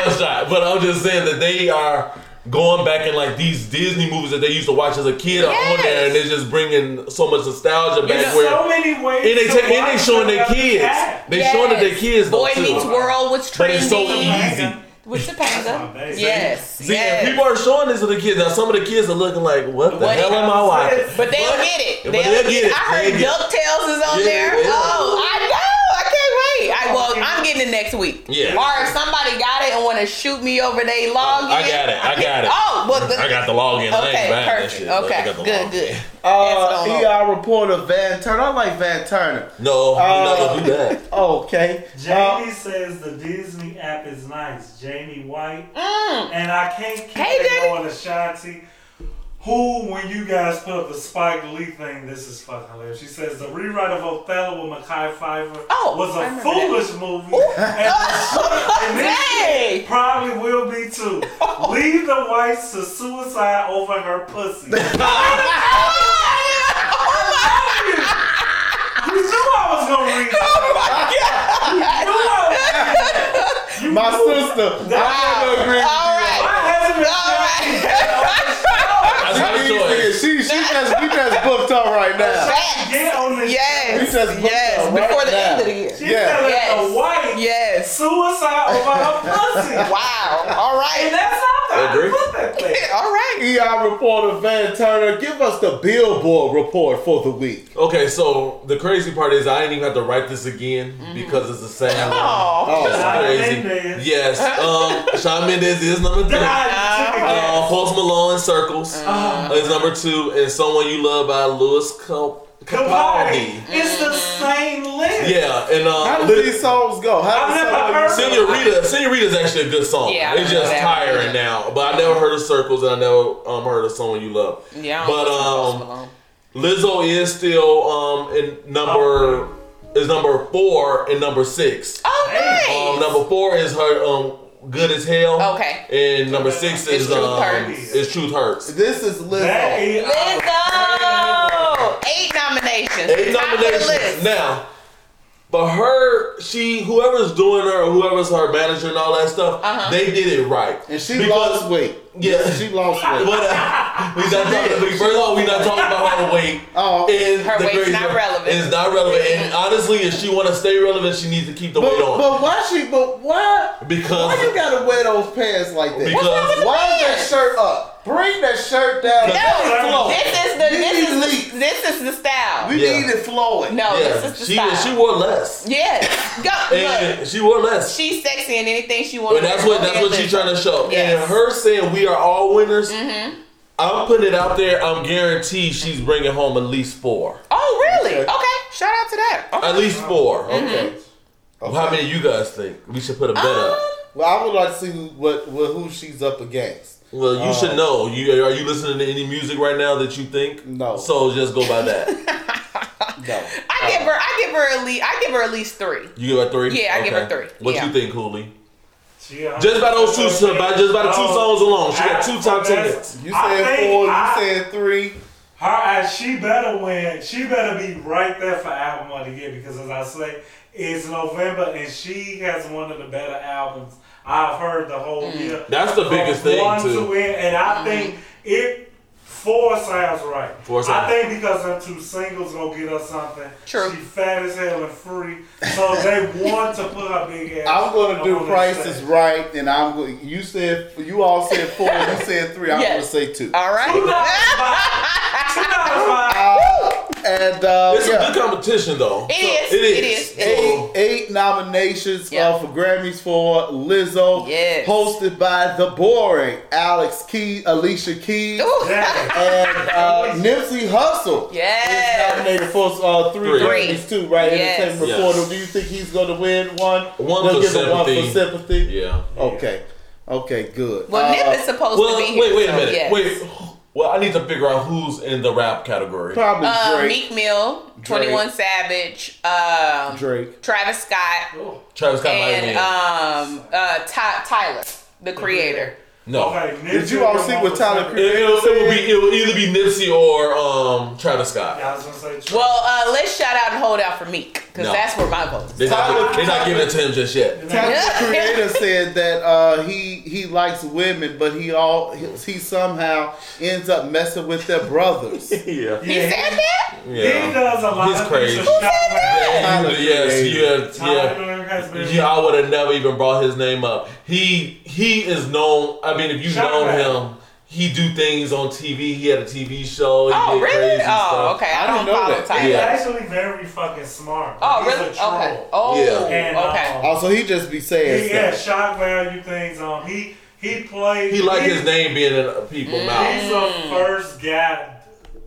that's not. But I'm just saying that they are going back and like these Disney movies that they used to watch as a kid are on there, and they're just bringing so much nostalgia back. There's so many ways, and they showing their kids. They showing that their kids. Boy Meets World was trendy. It's so easy. With the panda. Yes. See, people are showing this to the kids. Now, some of the kids are looking like, what the hell am I watching? But they'll get it. I heard DuckTales is on there. I know. I'm getting it next week. Yeah. Or if somebody got it and want to shoot me over their login. I got it. Oh, I got the login. Okay, perfect. Okay, good. ER reporter Van Turner. I like Van Turner. No, I'm not gonna do that. Okay. Jamie says the Disney app is nice. Jamie White. And I can't keep on Ashanti. Who, when you guys put up the Spike Lee thing, this is fucking hilarious. She says the rewrite of Othello with Mekhi Phifer was a foolish movie. And this probably will be too. Leave the whites to suicide over her pussy. You knew I was going to read that. Oh my God. You knew I was going to read that. My sister. Wow. I'm going to agree. All right. My husband. All right. She we just booked up right now. Yes. Before the end of the year. She's telling a white suicide over her pussy. Wow. All right. And that's how I put that thing. All right. EI reporter Van Turner, give us the Billboard report for the week. Okay, so the crazy part is I didn't even have to write this again because it's the same. Crazy. Yes. Shawn Mendes is number 3. Post Malone, Circles is number 2, and Someone You Love by Lewis Capaldi. It's the same list. Yeah, and how do these songs go? Senorita is actually a good song. Yeah, it's just tiring now. But I never heard of Circles, and I never heard of Someone You Love. Yeah, but Lizzo is still in number. Is number 4 and number 6. Oh, nice. Number 4 is her Good as Hell. Okay. And number 6 is Truth Hurts. This is Lizzo. Hey. Lizzo! 8 nominations. 8 nominations. Now, but whoever's doing her, whoever's her manager and all that stuff, they did it right. And she lost weight. Yeah, she lost weight. But first of all, we're not talking about her weight. Her weight's not relevant. It's not relevant. And honestly, if she want to stay relevant, she needs to keep the weight on. But why? Because why you gotta wear those pants like that? Because why is that shirt up? Bring that shirt down. No, this is the style. We need it flowing. No, this is the style. She wore less. Yes, she wore less. She's sexy in anything she wants. But that's what she's trying to show. Yes. And her saying we are all winners. Mm-hmm. I'm putting it out there. I'm guaranteed she's bringing home at least 4. Oh, really? Okay. Shout out to that. Okay. At least 4. Okay. Mm-hmm. Well, how many of you guys think we should put a bet up? Well, I would like to see who she's up against. Well, you should know. Are you listening to any music right now that you think? No. So just go by that. No. I give her at least 3. You give her 3? Yeah, I give her 3. What you think, Cooley? Just by those two, just by the two songs alone, she got 2 top 10s. You said 4. You said 3. She better win. She better be right there for album of the year because, as I say, it's November and she has one of the better albums I've heard the whole year. That's the biggest thing too. And I think it. 4 sounds right. 4 sounds. I think because them 2 singles gonna get her something. True. She fat as hell and free, so they want to put her big ass. I'm gonna do Price is Right, and I'm going. You all said 4, you said 3. I'm gonna say 2. All right. 2 out of 5. And it's a good competition, though. It is. 8 nominations for Grammys for Lizzo. Yes. Hosted by the boring Alex Keys, Alicia Keys, and Nipsey Hussle. Yes. Is nominated for 3 Grammys too, right? Yes. Entertainment Reporter. Do you think he's going to win one? One for sympathy. Yeah. Okay. Okay. Good. Well, Nip is supposed to be here. Wait a minute. Yes. Well, I need to figure out who's in the rap category. Probably Drake. Meek Mill, 21 Savage, Drake, Travis Scott. Ooh. Travis Scott and Tyler, the Creator. No. Okay, did you all see what Tyler Creator said? It would either be Nipsey or Travis Scott. Yeah, I was gonna say let's shout out and hold out for Meek because that's where my vote is. They're not giving it to him just yet. Tyler the Creator said that he likes women, but he somehow ends up messing with their brothers. He said that? Yeah. He does a lot. He's crazy. Who said that? Yeah, I would have never even brought his name up. He is known. I mean, if you've known him, he do things on TV. He had a TV show. He did really? Crazy stuff. Okay. I don't know that. He's actually very fucking smart. Oh, he's really? A troll. Okay. Oh, yeah. And, okay. Also, he just be saying stuff. He has shock value things on. He played. He like his name being in people's mouth. He's the first guy,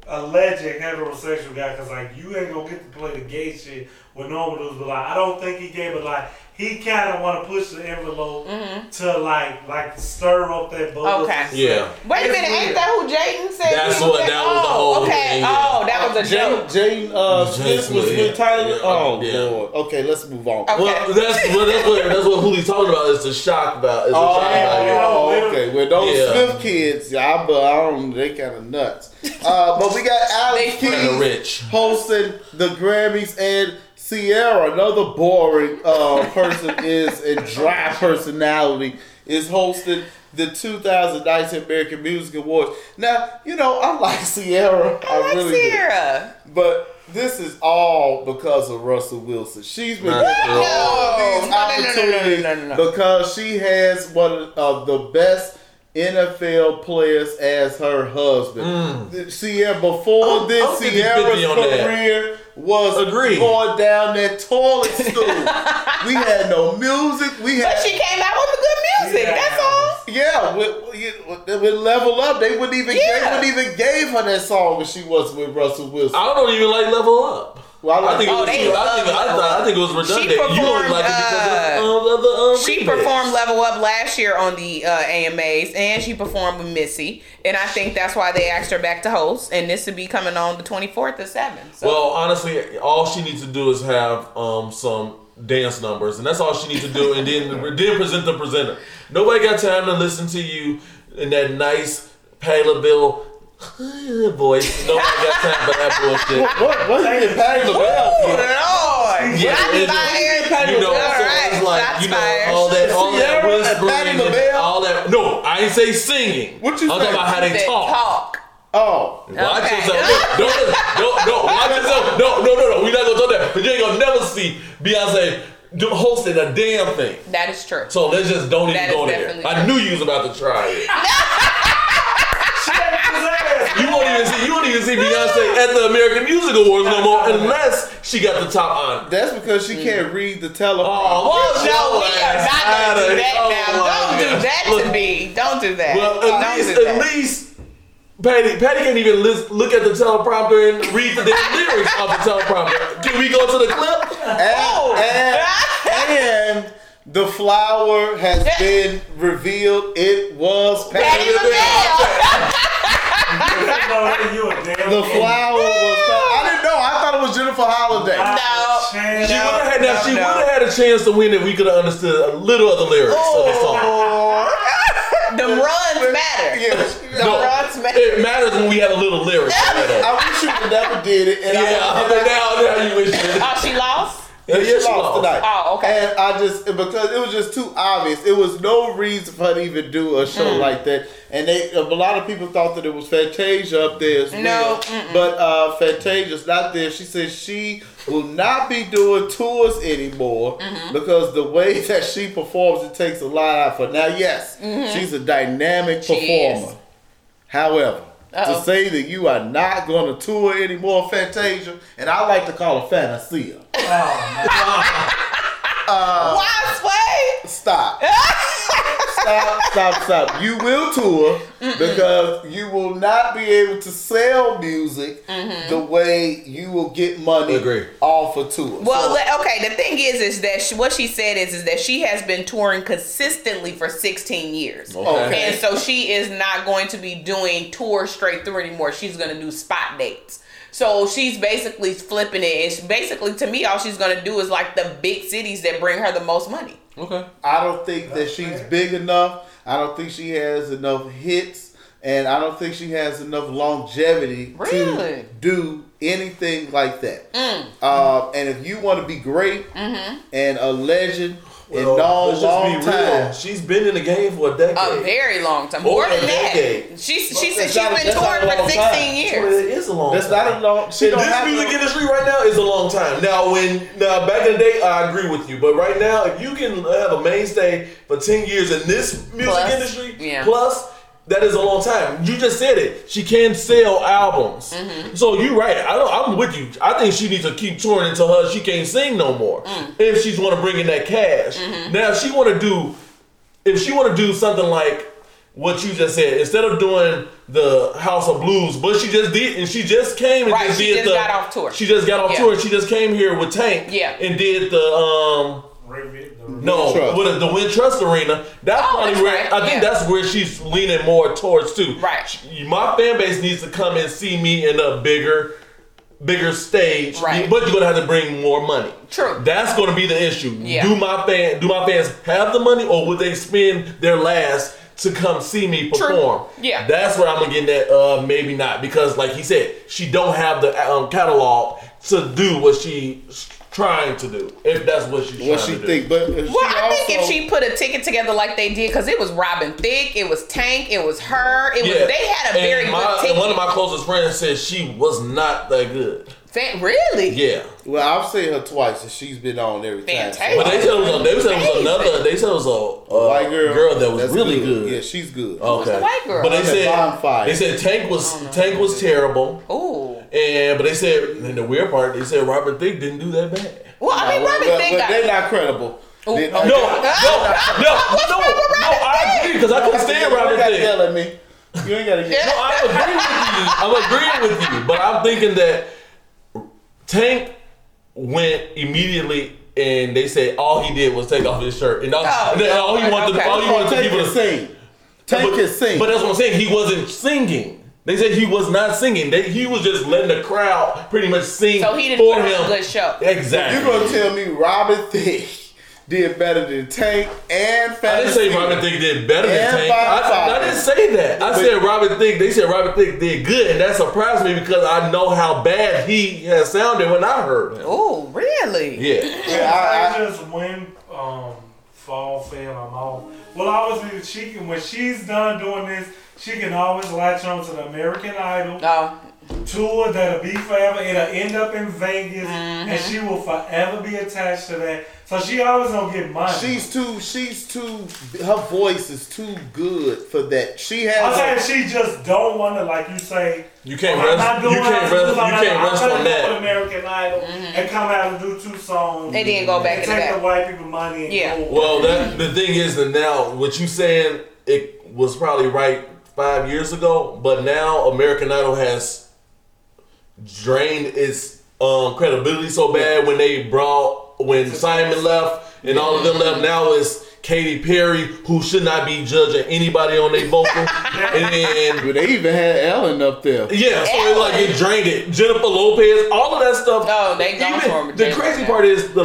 alleged heterosexual guy, because like you ain't gonna get to play the gay shit with normal dudes. But like, I don't think he gave it like. He kind of want to push the envelope to like stir up that bubble. Okay. Yeah. Wait a minute, ain't that who Jaden said? That was the whole thing. Oh, that was a joke. Jaden Smith was with Tyler. Yeah. Oh, yeah. Lord. Okay, let's move on. Okay. Well, that's what Julie's talking about. It's a shock value. Okay. Well, those Smith kids, I don't. They kind of nuts. But we got Alex Keys hosting the Grammys and. Sierra, another boring person is a dry personality, is hosting the 2019 American Music Awards. Now, you know, I like Ciara. I really like Ciara. Do. But this is all because of Russell Wilson. She's been getting all these opportunities because she has one of the best NFL players as her husband. Ciara's career was going down that toilet stool. We had no music. But she came out with the good music. Yeah. That's all. Yeah, with Level Up, they wouldn't even gave her that song when she was with Russell Wilson. I don't even like Level Up. Well, I think it was redundant. She performed, performed Level Up last year on the AMAs, and she performed with Missy. And I think that's why they asked her back to host. And this would be coming on the 24th of 7. So. Well, honestly, all she needs to do is have some dance numbers, and that's all she needs to do. And then present the presenter. Nobody got time to listen to you in that nice Paola Bill voice. Nobody got time for that bullshit. What did Patty LaBelle do? All that whispering. No, I ain't say singing. What you say? I'm talking about how they talk. Oh. Watch yourself. No. Watch yourself. No. We're not going to talk that. But you ain't going to never see Beyonce hosting a damn thing. That is true. So let's just don't even go there. True. I knew you was about to try it. You won't even see Beyonce at the American Music Awards no more unless she got the top honor. That's because she can't read the teleprompter. Don't do that. Well, at least Patty can't even look at the teleprompter and read the lyrics of the teleprompter. Can we go to the clip? And the flower has been revealed. It was Patty LaBelle. The flower was. I didn't know. I thought it was Jennifer Holliday. She would have had a chance to win if we could have understood a little of the lyrics of the song. The runs matter. Runs matter. It matters when we have a little lyrics. I wish you would never did it. Now you wish you did. Oh, she lost? Yeah, she lost tonight. Oh, okay. And because it was just too obvious. It was no reason for her to even do a show like that. And a lot of people thought that it was Fantasia up there as well. But Fantasia's not there. She said she will not be doing tours anymore because the way that she performs, it takes a lot out of her. Now, yes, she's a dynamic performer. Is. However, to say that you are not going to tour anymore, Fantasia, and I like to call her Fantasia. Why sway? Stop. You will tour because you will not be able to sell music the way you will get money off of tour. Well, the thing is that what she said is that she has been touring consistently for 16 years. Okay. And so she is not going to be doing tours straight through anymore. She's going to do spot dates. So she's basically flipping it. And to me, all she's going to do is like the big cities that bring her the most money. Okay. I don't think that she's big enough. I don't think she has enough hits. And I don't think she has enough longevity to do anything like that. And if you want to be great and a legend... Let's just be real. She's been in the game for a decade. A very long time. More than that. She said she's been touring for 16 years. It is a long time. This music industry right now is a long time. Now, back in the day, I agree with you. But right now, if you can have a mainstay for 10 years in this music industry, that is a long time. You just said it. She can sell albums. So you're right. I'm with you. I think she needs to keep touring until she can't sing no more. If she's want to bring in that cash. Now, if she want to do something like what you just said, instead of doing the House of Blues, but she just did, and she just came and got off tour. She just got off tour. She just came here with Tank and did the... the Wintrust Arena. That's probably where I think that's where she's leaning more towards too. Right. My fan base needs to come and see me in a bigger stage. Right. But you're gonna have to bring more money. True. That's gonna be the issue. Yeah. Do my fans have the money, or would they spend their last to come see me perform? True. Yeah. That's where I'm gonna get that. Maybe not, because like he said, she don't have the catalog to do what she trying to do, if that's what she's trying to do. But well, I think if she put a ticket together like they did, because it was Robin Thicke, it was Tank, it was her, it was they had a very good ticket. One of my closest friends said she was not that good. Really? Yeah. Well, I've seen her twice, and she's been on every time. But they said it was a white girl that was really good. Yeah, she's good. Okay. Who's the white girl? But they said Tank was terrible. Ooh. But they said, in the weird part, they said Robert Thicke didn't do that bad. Well, I mean, Robert Thicke. But they're not credible. No. I agree, because I couldn't stand Robert Thicke. You're not telling me. You ain't got to get. No, I'm agreeing with you, but I'm thinking that Tank went immediately, and they said all he did was take off his shirt, and all he wanted to people to sing. Tank can sing, but that's what I'm saying. He wasn't singing. They said he was not singing. He was just letting the crowd pretty much sing for him. So he didn't put on a good show. Exactly. You're gonna tell me Robin Thicke did better than Tank and Fantasia? I didn't say Robin Thicke did better than Tank. I didn't say that. I said Robin Thicke. They said Robin Thicke did good, and that surprised me because I know how bad he has sounded when I heard him. Oh, really? Yeah. I just win. Fall fail. I'm all. Well, obviously she can. When she's done doing this, she can always latch on to the American Idol tour that'll be forever. It'll end up in Vegas, and she will forever be attached to that. So she always gonna get money. She's too. Her voice is too good for that. She has. I'm saying she just don't want to, like you say. You can't rest on that. American Idol and come out and do two songs. They didn't go back and take the white people money. And well, the thing is that now what you saying it was probably right 5 years ago, but now American Idol has drained its credibility so bad when Simon left and all of them left. Now it's Katy Perry, who should not be judging anybody on their vocal. And they even had Ellen up there. Yeah, so it's like it drained it. Jennifer Lopez, all of that stuff. Oh, they gone for it. The crazy part is the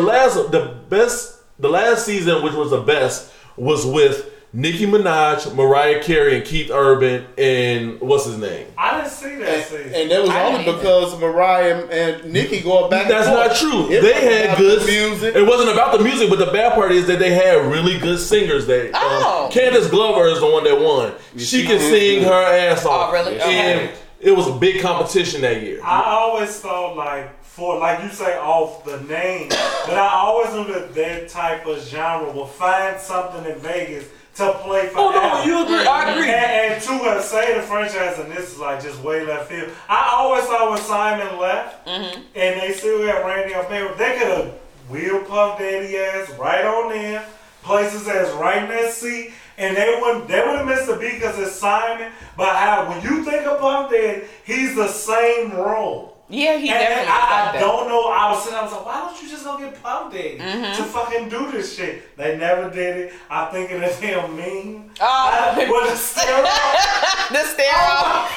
last season, which was the best, was with Nicki Minaj, Mariah Carey, and Keith Urban, and what's his name? I didn't see that season. And that was only because Mariah and Nicki going back. That's not true. They had good music. It wasn't about the music, but the bad part is that they had really good singers. Candace Glover is the one that won. She can sing her ass off. Oh, really? And it was a big competition that year. I always thought like you say, off the name, but I always knew that type of genre will find something in Vegas to play for. Oh no, you agree? I agree. And to say the franchise, and this is like just way left field. I always thought when Simon left, and they still had Randy off there, they could have wheel Puff Daddy ass right on there, places ass right in that seat, and they would have missed a beat because it's Simon. But when you think of Puff Daddy, he's the same role. Yeah, he definitely. I don't know. I was sitting. I was like, why don't you just go get Puff Daddy to fucking do this shit? They never did it. I think of the damn meme. The stare off. The stare off.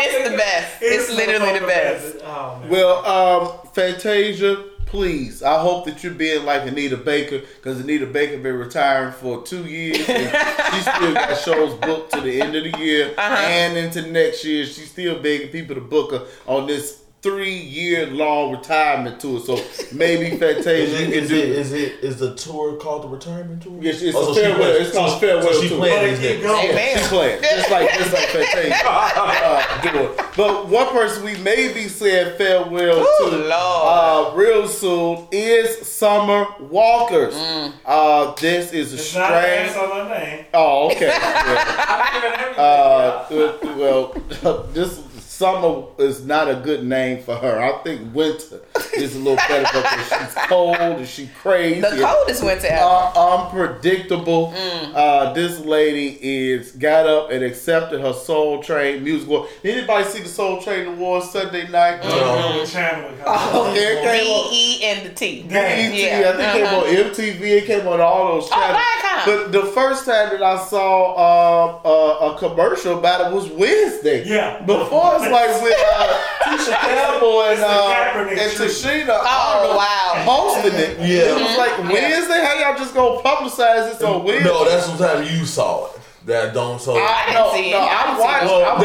It's the best. It's literally the best. Oh, man. Well, Fantasia, please. I hope that you're being like Anita Baker, because Anita Baker been retiring for 2 years. And she still got shows booked to the end of the year and into next year. She's still begging people to book her on this 3-year-long retirement tour. So maybe Fantasia is the tour called the retirement tour? Yes, it's a farewell. It's called farewell tour. She's playing. Just like Fantasia doing. But one person we may be saying farewell to real soon is Summer Walker. This is a strange. Oh, okay. This. Summer is not a good name for her. I think winter is a little better because she's cold and she's crazy. The coldest winter ever. Unpredictable. This lady got up and accepted her Soul Train music award. Anybody see the Soul Train Awards Sunday night? DE and the T. I think it came on MTV. It came on all those channels. But the first time that I saw a commercial about it was Wednesday. Yeah. Before. Like with Tisha Campbell and Tashina hosting it. Yeah. It was like Wednesday. How y'all just gonna publicize this on Wednesday? No, that's what time you saw it. That don't saw it. I didn't see it. I watched.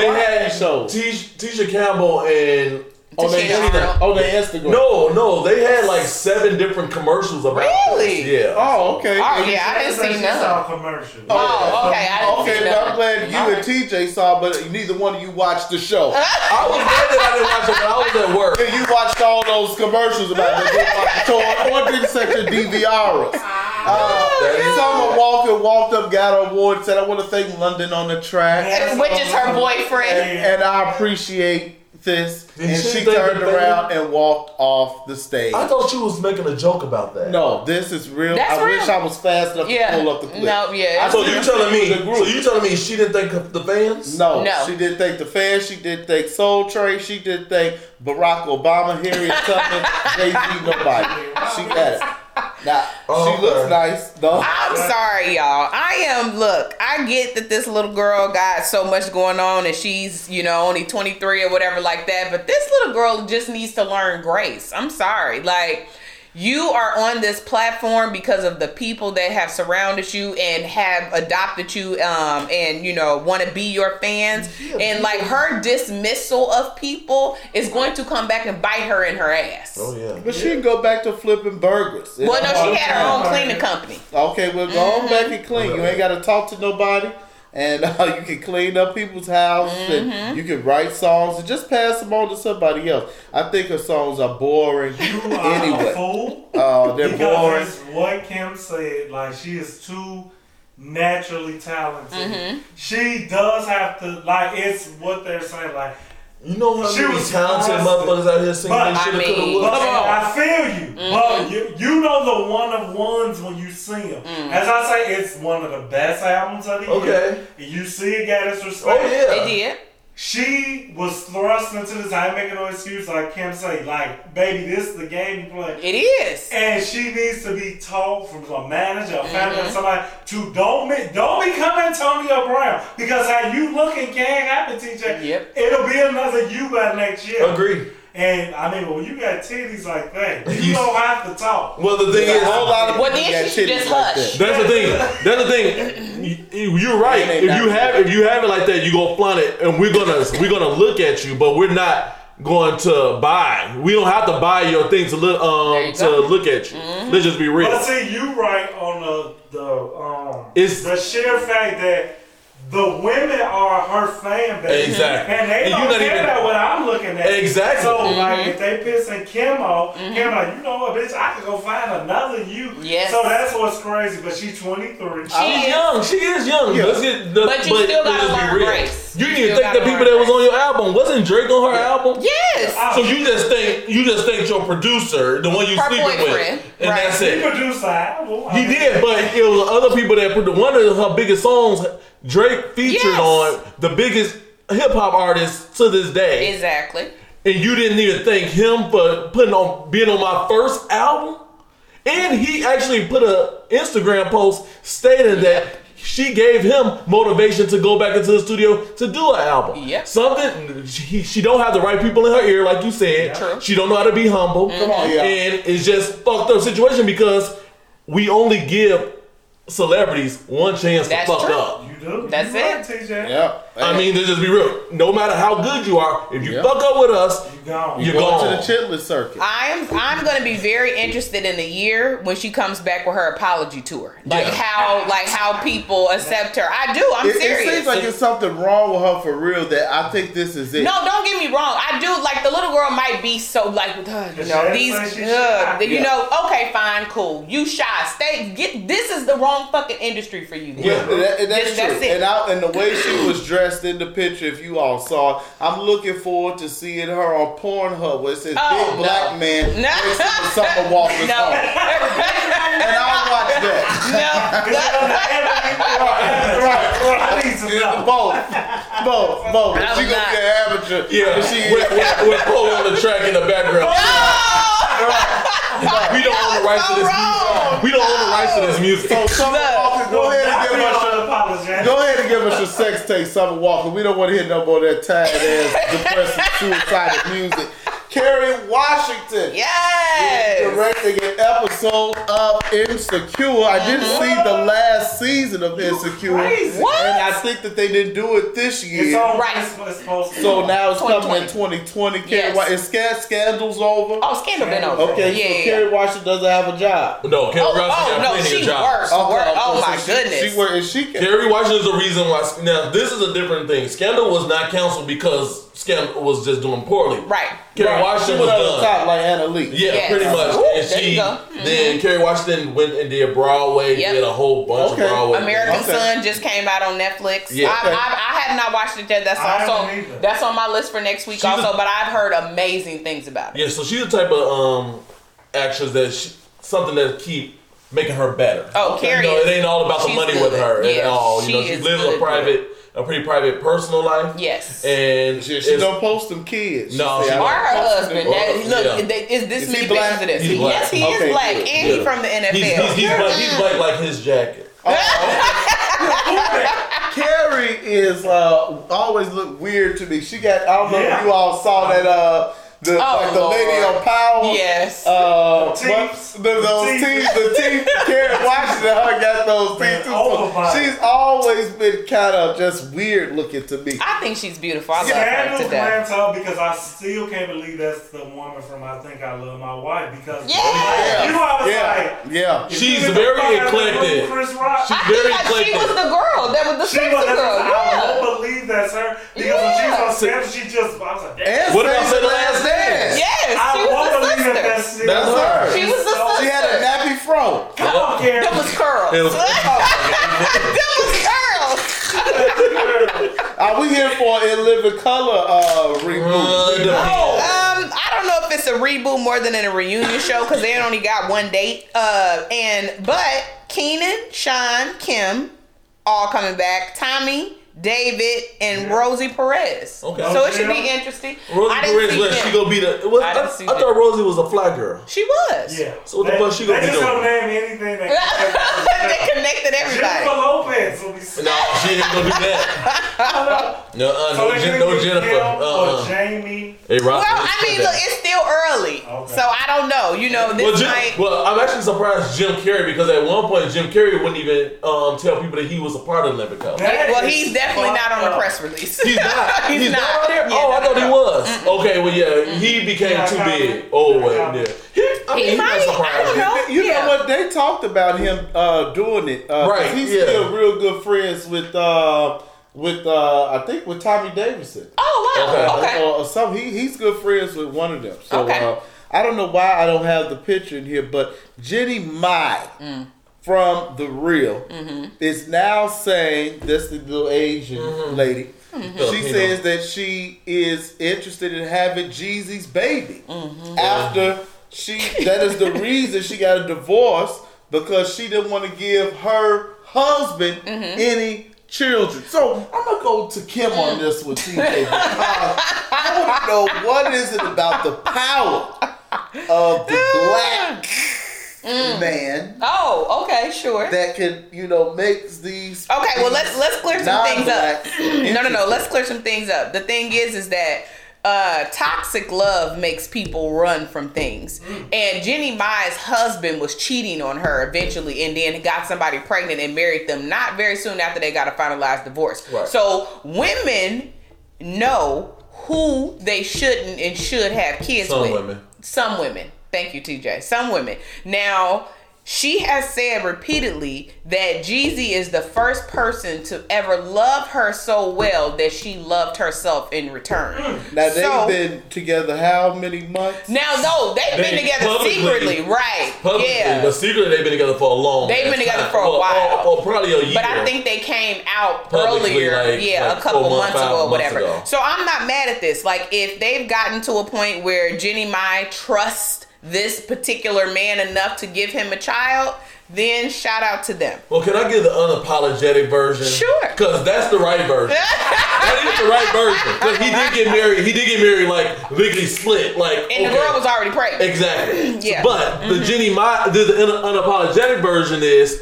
They had Tisha Campbell and On their Instagram. No, they had like 7 different commercials about it. Really? Yeah. Oh, okay. Oh, yeah, I didn't see none. Commercial. Oh, okay. I didn't see but I'm glad you and TJ saw, but neither one of you watched the show. I was glad that I didn't watch it, but I was at work. And you watched all those commercials about it. So I ordered such a DVR. Summer Walker walked up, got her award, said, "I want to thank London on the track," which is her boyfriend. And I appreciate this. And she turned around and walked off the stage. I thought she was making a joke about that. No, this is real. That's real. Wish I was fast enough to pull up the clip. No, So you telling me she didn't thank the fans? No, she didn't thank the fans. She didn't thank Soul Train. She didn't thank Barack Obama, Harriet Tubman, Jay-Z, nobody. She got it. She looks nice, though. I'm sorry, y'all. I get that this little girl got so much going on and she's, only 23 or whatever like that. But this little girl just needs to learn grace. I'm sorry. Like, you are on this platform because of the people that have surrounded you and have adopted you and, want to be your fans. And, like, her dismissal of people is going to come back and bite her in her ass. Oh, yeah. But she can go back to flipping burgers. She had her own cleaning company. Okay, well, go on back and clean. You ain't got to talk to nobody. And you can clean up people's house and you can write songs and just pass them on to somebody else. I think her songs are boring anyway. They're because boring. What Kim said, like, she is too naturally talented. Mm-hmm. She does have to, like, it's what they're saying, like, she was talented motherfuckers out here singing that shit. I feel you. Mm-hmm. But you know the one of ones when you see them. Mm-hmm. As I say, it's one of the best albums of the year. And you see it got its respect. Oh, yeah. It did. She was thrust into this. I ain't making no excuse. I can't say, like, baby, this is the game you play. It is. And she needs to be taught from a manager, a family, somebody to don't become Antonio Brown. Because how you looking can happen, TJ. Yep. It'll be another you by next year. Agreed. And, I mean, when you got titties like that, you don't have to talk. Well, the thing is, a whole lot of people got titties like that. That's the thing. You're right. If you have it like that, you gonna flaunt it, and we're gonna look at you, but we're not going to buy. We don't have to buy your thing to look at you. Mm-hmm. Let's just be real. But see, you right on the sheer fact that the women are her fan base. Exactly. And they don't care about what I'm looking at. Exactly. So, like, if they pissing Kim off, Kim like, you know what, bitch, I could go find another you. Yes. So that's what's crazy. But she's 23. She is young. Yeah. But you still got to learn grace. You didn't think the people that was on your album. Wasn't Drake on her album? Yes. So you just think your producer, the one you sleeping with. And that's it. He produced an album. He did, but it was other people that produced. One of her biggest songs, Drake featured on the biggest hip-hop artist to this day. Exactly. And you didn't even thank him for being on my first album? And he actually put an Instagram post stating that she gave him motivation to go back into the studio to do an album. Yep. Something, she don't have the right people in her ear, like you said. True. She don't know how to be humble. Mm-hmm. Come on, and it's just fucked up situation because we only give celebrities one chance to fuck up. You do. That's it. TJ. Yeah. I mean, to just be real, no matter how good you are, if you fuck up with us, you're gone to the chitlin circuit. I'm going to be very interested in the year when she comes back with her apology tour, how people accept her. I do. I'm serious. It seems like there's something wrong with her for real. That I think this is it. No, don't get me wrong. I do like the little girl might be so like okay, fine, cool. You shy. This is the wrong fucking industry for you. Yeah, that's true. And the way she was dressed in the picture, if you all saw it, I'm looking forward to seeing her on Pornhub where it says black man racing with Summer Walker's home. And I'll watch that. Right. I need some help. Both. She's going to be an amateur. Yeah. With Paul on the track in the background. Right. We don't own the rights to this music. So Summer Walker, go ahead and give us your sex tape, Summer Walker. We don't want to hear no more of that tired ass, depressing, suicidal music. Kerry Washington. Yes. Yes. He's directing an episode of Insecure. I didn't see the last season of Insecure. What? And I think that they didn't do it this year. It's all right. So now it's coming in 2020. Yes. Is Scandal's over? Oh, Scandal been over. Okay, so Kerry Washington doesn't have a job. No, Kerry Washington got plenty of jobs. Oh, my goodness. Kerry Washington is the reason why. Now, this is a different ththing. Scandal was not canceled because Scandal was just doing poorly. Right. Kerry Washington was done. Top, like Anna Lee. Yeah, yes. Pretty much. Ooh, and she then Kerry Washington went and did Broadway. Yep. Did a whole bunch of Broadway. American Son just came out on Netflix. Yeah. I have not watched it yet. That's on my list for next week but I've heard amazing things about it. Yeah, so she's the type of actress that something that keep making her better. Oh, Kerry. It ain't all about the money with her at all. You know, she lives a pretty private personal life. Yes. And she don't post them kids. No. Or her husband. Is this many pictures of this? Yes, he is black. And he's from the NFL. He's black like his jacket. Kerry is always look weird to me. She got, I don't know if you all saw that, the lady on Power. Yes. The teeth. Kerry Washington got those teeth too. So she's always been kind of just weird looking to me. I think she's beautiful. I love her to death. Because I still can't believe that's the woman from I Think I Love My Wife. Because she's very eclectic. She was the girl that was the sexy girl. I don't believe that's her. Because when she was on stage, I was like, damn. What about the last name? Yes, she was the sister. That's her. She was the sister. She had a nappy fro. Come on, Kerry. That was curls. Are we here for a In Living Color reboot? I don't know if it's a reboot more than in a reunion show because they only got one date. But Kenan, Sean, Kim, all coming back. Tommy, David, and Rosie Perez. Okay. So it should be interesting. Rosie Perez, she gonna be the. I thought Rosie was a fly girl. She was. Yeah. So what the fuck she gonna be doing? They don't name anything. They connected everybody. Jennifer Lopez will be. No, she ain't gonna do that. No Jennifer. Or Jamie. Hey, Rob. Well, I mean, look, it's still early, so I don't know. You know, this might. Well, I'm actually surprised Jim Carrey because at one point Jim Carrey wouldn't even tell people that he was a part of Living Color. Well, he's definitely not on the press release. He's not. He's not. Yeah, I thought he was. Mm-hmm. Okay, well, he became too big. Oh, yeah. He might. I don't know. You know what? They talked about him doing it. Right. He's still real good friends with Tommy Davidson. Oh, wow. Okay. He's good friends with one of them. So, I don't know why I don't have the picture in here, but Jenny Mai. From The Real is now saying, that's the little Asian lady, she says that she is interested in having Jeezy's baby after that is the reason she got a divorce because she didn't want to give her husband any children. So I'm gonna go to Kim on this with TJ because I don't know what is it about the power of the black man. Oh, okay, sure. That can, makes these. Okay, well let's clear some things up. No. Let's clear some things up. The thing is that toxic love makes people run from things. And Jenny Mai's husband was cheating on her eventually, and then got somebody pregnant and married them not very soon after they got a finalized divorce. Right. So women know who they shouldn't and should have kids with. Some women. Thank you, TJ. Some women. Now, she has said repeatedly that Jeezy is the first person to ever love her so well that she loved herself in return. Now, they've been together how many months? Now, no, they've been together secretly, right. Publicly, but secretly they've been together for a long time. They've been together for a while. Or probably a year. But I think they came out publicly, earlier, a couple months ago or whatever. So I'm not mad at this. Like, if they've gotten to a point where Jenny Mai trusts this particular man enough to give him a child, then shout out to them. Well, can I give the unapologetic version? Sure. Because that's the right version. That is the right version. Because he did get married. Like legally split. Like, and the girl was already pregnant. Exactly. Yeah. But the Jenny Mai, the unapologetic version is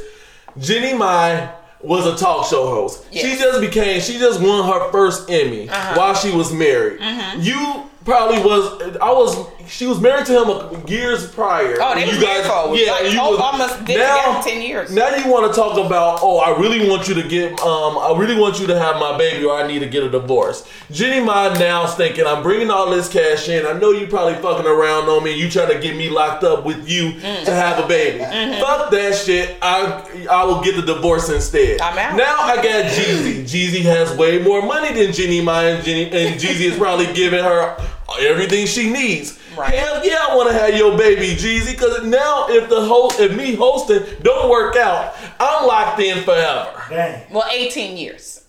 Jenny Mai was a talk show host. Yes. She just won her first Emmy while she was married. You. Probably was. I was She was married to him years prior. Oh, they was married for almost 10 years. Now you want to talk about, I really want you to get, I really want you to have my baby, or I need to get a divorce. Jenny Ma now's thinking, I'm bringing all this cash in. I know you probably fucking around on me. You trying to get me locked up with you to have a baby. Mm-hmm. Fuck that shit. I will get the divorce instead. I'm out. Now I got Jeezy. Jeezy has way more money than Jenny Ma, and Jeezy is probably giving her everything she needs. Right. Hell yeah, I want to have your baby, Jeezy. Because now, if me hosting don't work out, I'm locked in forever. Dang. Well, 18 years.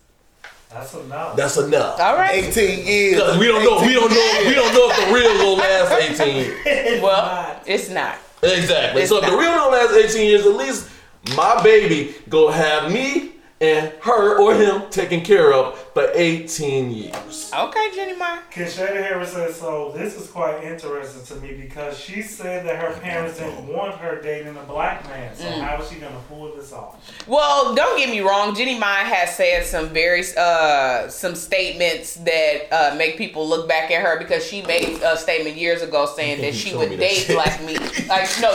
That's enough. That's enough. All right. 18 years. Because we don't know if the real will last 18 years. Well, it's not. Exactly. If the real don't last 18 years, at least my baby go have me and her or him taken care of for 18 years. Okay, Jenny Ma. Keshada Harris said, so this is quite interesting to me because she said that her parents didn't want her dating a black man. So how is she going to pull this off? Well, don't get me wrong. Jenny Ma has said some very, some statements that make people look back at her because she made a statement years ago saying that she would date black men.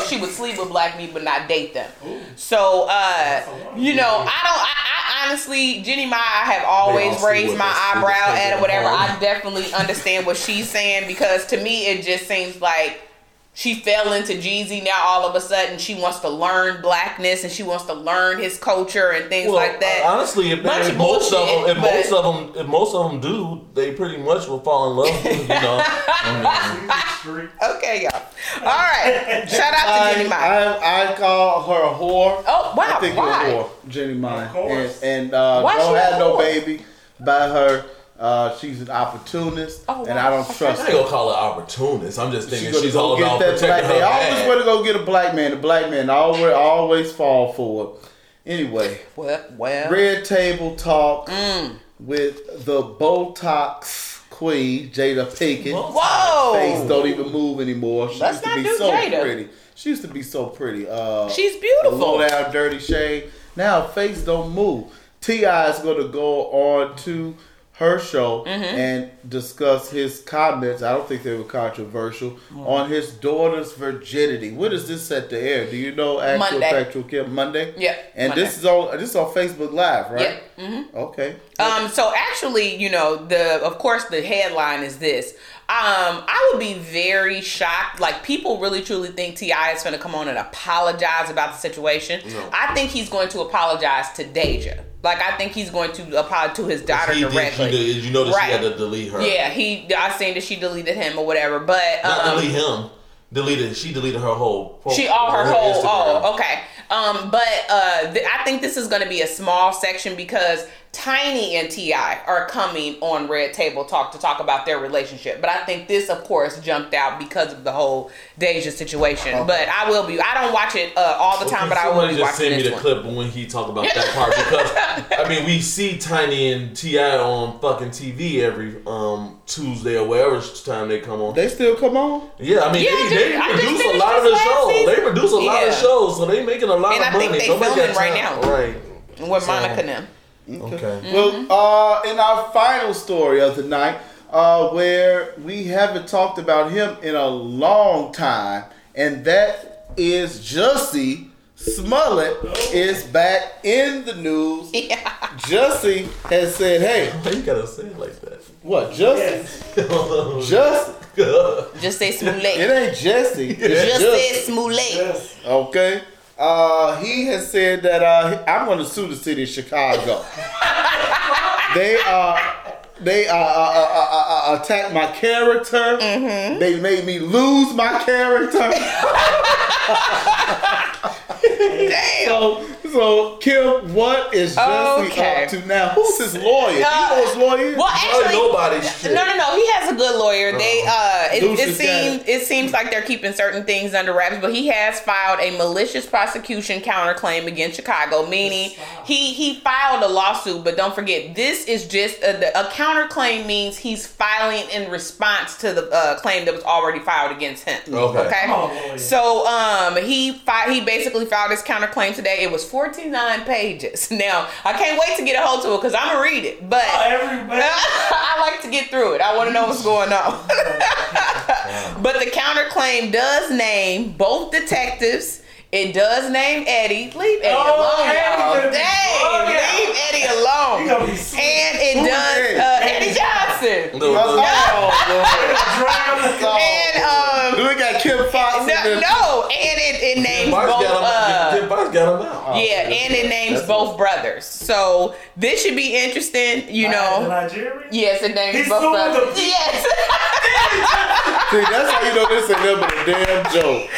She would sleep with black men but not date them. Ooh. So, honestly, Jenny Ma, I have always raised my eyebrow at it, whatever. I definitely understand what she's saying because to me, it just seems like she fell into Jeezy. Now all of a sudden, she wants to learn blackness and she wants to learn his culture and things like that. Honestly, if most of them do, they pretty much will fall in love with Okay, y'all. All right. Shout out to Jenny Ma. I call her a whore. Oh, wow. I think why? You're a whore, Jenny Ma. Of course. And don't have no baby by her. She's an opportunist, and I don't trust her. I ain't gonna call her opportunist. I'm just thinking she's all about protecting her man. I always want to go get a black man. The black man I always fall for it. Anyway, red table talk with the Botox queen, Jada Pinkett. Whoa! Her face don't even move anymore. She used to be so pretty. She used to be so pretty. She's beautiful. Low down, dirty shade. Now her face don't move. T.I. is going to go on to her show and discuss his comments. I don't think they were controversial on his daughter's virginity. When is this set to air? Do you know? Factual Kim Monday. Yeah. And Monday. This is on Facebook Live, right? Yeah. Mm-hmm. Okay. So actually, the headline is this. I would be very shocked. Like, people really truly think T.I. is going to come on and apologize about the situation. No. I think he's going to apologize to Deja. Like, I think he's going to apologize to his daughter directly. You notice he had to delete her. Yeah, I seen that she deleted him or whatever. But not delete him. She deleted her whole profile. Instagram. Okay. I think this is going to be a small section because Tiny and T.I. are coming on Red Table Talk to talk about their relationship. But I think this, of course, jumped out because of the whole Deja situation. Okay. But I don't watch it all the time, but I will be watching this one. Somebody just send me the clip when he talked about that part. Because, we see Tiny and T.I. on fucking TV every Tuesday or wherever time they come on. They still come on? Yeah, they produce a lot of the shows. They produce a lot of shows, so they making a lot of money. And I think they're filming right now. Right. With Monica and them. Okay. Mm-hmm. Well, in our final story of the night, where we haven't talked about him in a long time, and that is Jussie Smollett is back in the news. Yeah. Jussie has said, "Hey, why you gotta say it like that? What, Jussie? Yes. Just say Smollett. It ain't Jussie. Just say Smollett. Yes. Okay." He has said that I'm going to sue the city of Chicago. They attacked my character. Mm-hmm. They made me lose my character. Damn. So Kim, what is Jussie up to now? Who's his lawyer? You know his lawyer? Well, actually, nobody's shit. No. He has a good lawyer. They it seems like they're keeping certain things under wraps, but he has filed a malicious prosecution counterclaim against Chicago, meaning he filed a lawsuit. But don't forget, this is just a counterclaim means he's filing in response to the claim that was already filed against him. Okay. So he basically filed his counterclaim today. It was 49 pages. Now, I can't wait to get a hold to it because I'm going to read it. But I like to get through it. I want to know what's going on. But the counterclaim does name both detectives. It does name Eddie. Leave Eddie alone, y'all. Dang, leave Eddie alone. And it does Eddie Johnson. And we got Kim Fox. And it names both. Kim Fox got him out. Yeah, and it names both brothers. So this should be interesting. You know, Nigerian. Yes, it names both brothers. Yes. See, that's how you know this ain't nothing but a damn joke.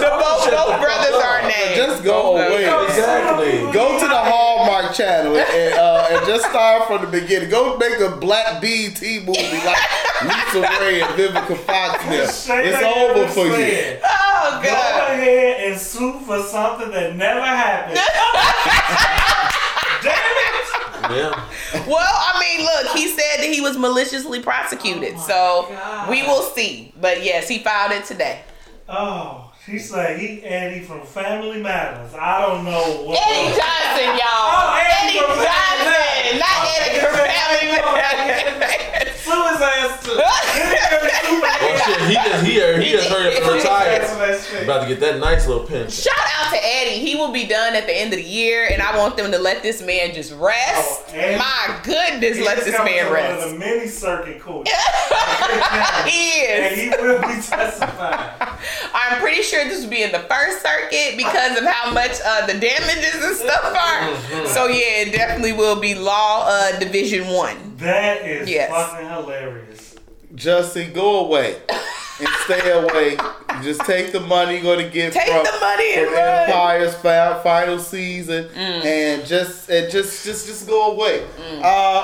Both brothers are named. Just go away. Exactly. Go to the Hallmark channel and just start from the beginning. Go make a black BET movie like Lisa Ray and Vivica Fox. It's over for you. Oh, God. Go ahead and sue for something that never happened. Damn it. Yeah. Well, I mean, look, he said that he was maliciously prosecuted. We will see. But, yes, he filed it today. Oh, she's like, he Eddie from Family Matters. I don't know what. Eddie Johnson, y'all. Oh, Eddie Johnson. Not Eddie from Family Matters. Sue his ass too. Oh, shit. He has heard it from retired. About to get that nice little pension. Shout out to Eddie. He will be done at the end of the year, and I want them to let this man just rest. Oh, my goodness, let this man rest. He's one of the mini circuit courts. He is. And he will be testifying. I'm pretty sure this will be in the first circuit because of how much the damages and stuff are. So yeah, it definitely will be law division 1. That is fucking hilarious. Justin, go away. And stay away. Just take the money you're going to get from Empire's final season, and just go away.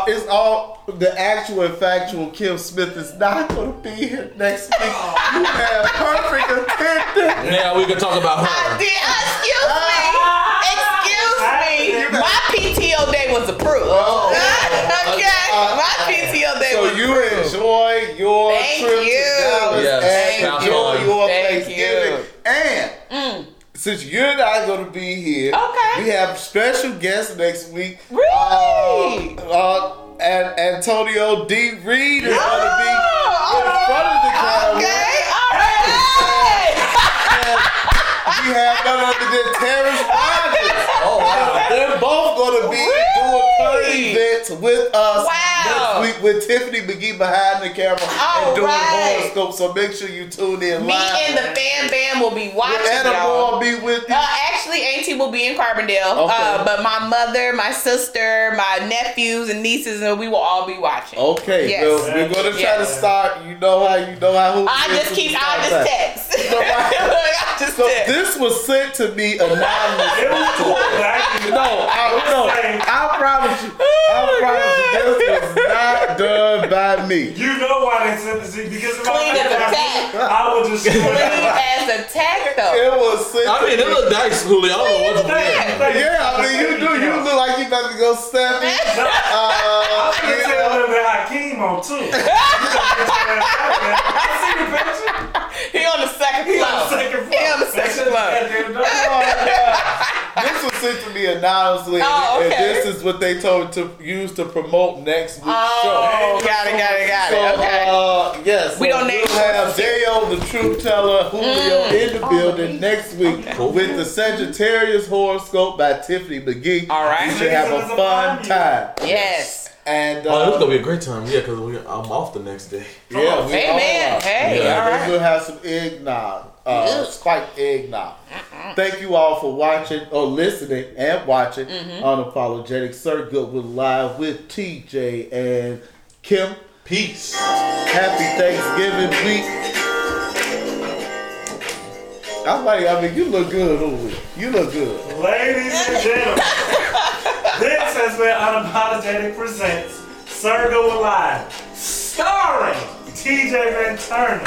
It's all the actual and factual. Kim Smith is not going to be here next week. You have perfect attendance. Now we can talk about her. Excuse me. My PTO day was approved. My PTO day was approved. So you enjoy your trip to Dallas. Yes. Enjoy your Thanksgiving. And since you're not going to be here, we have special guests next week. Really? And Antonio D. Reed is going to be in front of the crowd. Okay, all right. We have none other than Terrence Rogers. Oh, wow. They're both going to be doing events with us next week with Tiffany McGee behind the camera and doing horoscope. So make sure you tune in live. Me and the Fan Band will be watching. Will Anna Moore be with you? Actually, Auntie will be in Carbondale. Okay. But my mother, my sister, my nephews and nieces, and we will all be watching. Okay. Yes. So we're going to try to start. You know how. I just text. So this was sent to me anonymously. It was cool. I promise you. This was not done by me. You know why they sent this? Because if I did I would just clean as a tag though. It was sent. I mean, it looked nice, Julio. I don't know what to do. Yeah, I mean, you do. You look like you about to go stepping. I can tell a little bit Hakeem on too. I see the picture. He on the second floor. This was sent to me anonymously, and this is what they told to use to promote next week's show. Got it. Okay. Yes. We'll have J.O. the Truth Teller, Julio in the building next week with the Sagittarius horoscope by Tiffany McGee. All right. You should have a fun time. Yes. And it's gonna be a great time, because I'm off the next day. Yeah, we will have some eggnog, spiked eggnog. Thank you all for watching or listening and watching Unapologetic Sir Goodwood Live with TJ and Kim. Peace. Happy Thanksgiving week. I mean, you look good, Louie. You look good, ladies and gentlemen. This has been Unapologetic Presents Sir Goodwood Live, starring TJ Van Turner.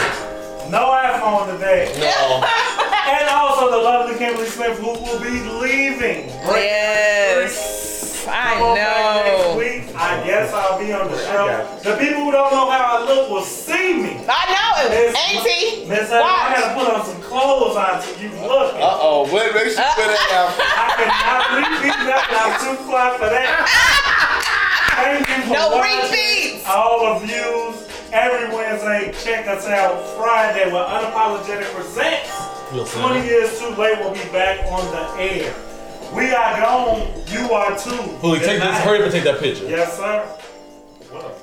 No iPhone today. No. And also the lovely Kimberly Smith, who will be leaving. Yes. I know. Next week, I guess I'll be on the show. The people who don't know how I look will see me. I know it. Auntie. Miss Evans, I gotta put on some clothes on so you look. Wait, make sure you put that outfit. I cannot repeat that, and I'm too fly for that. Thank you for watching. All of you. every Wednesday. Check us out Friday with Unapologetic Presents. 20 Years Too Late will be back on the air. We are gone. You are too. Holy, take this. Hurry up and take that picture. Yes, sir. What up?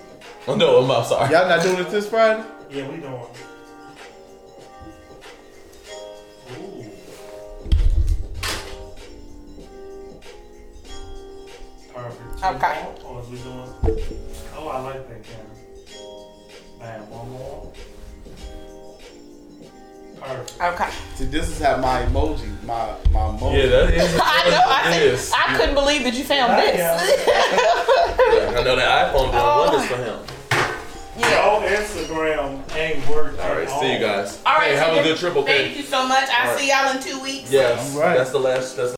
Oh, no, I'm sorry. Y'all not doing it this Friday? Yeah, we doing it. Okay. Oh, I like that camera. Bam, one more. Perfect. Okay. See, this is how my emoji, my emoji. Yeah, that is. I know. I couldn't believe that you found this. Yeah, I know that iPhone doing wonders for him. Yeah. Your Instagram ain't worked. All right, see you guys. All right, hey, have a good trip, okay? Thank you so much. I'll see y'all in 2 weeks. Yes, right. That's the last. That's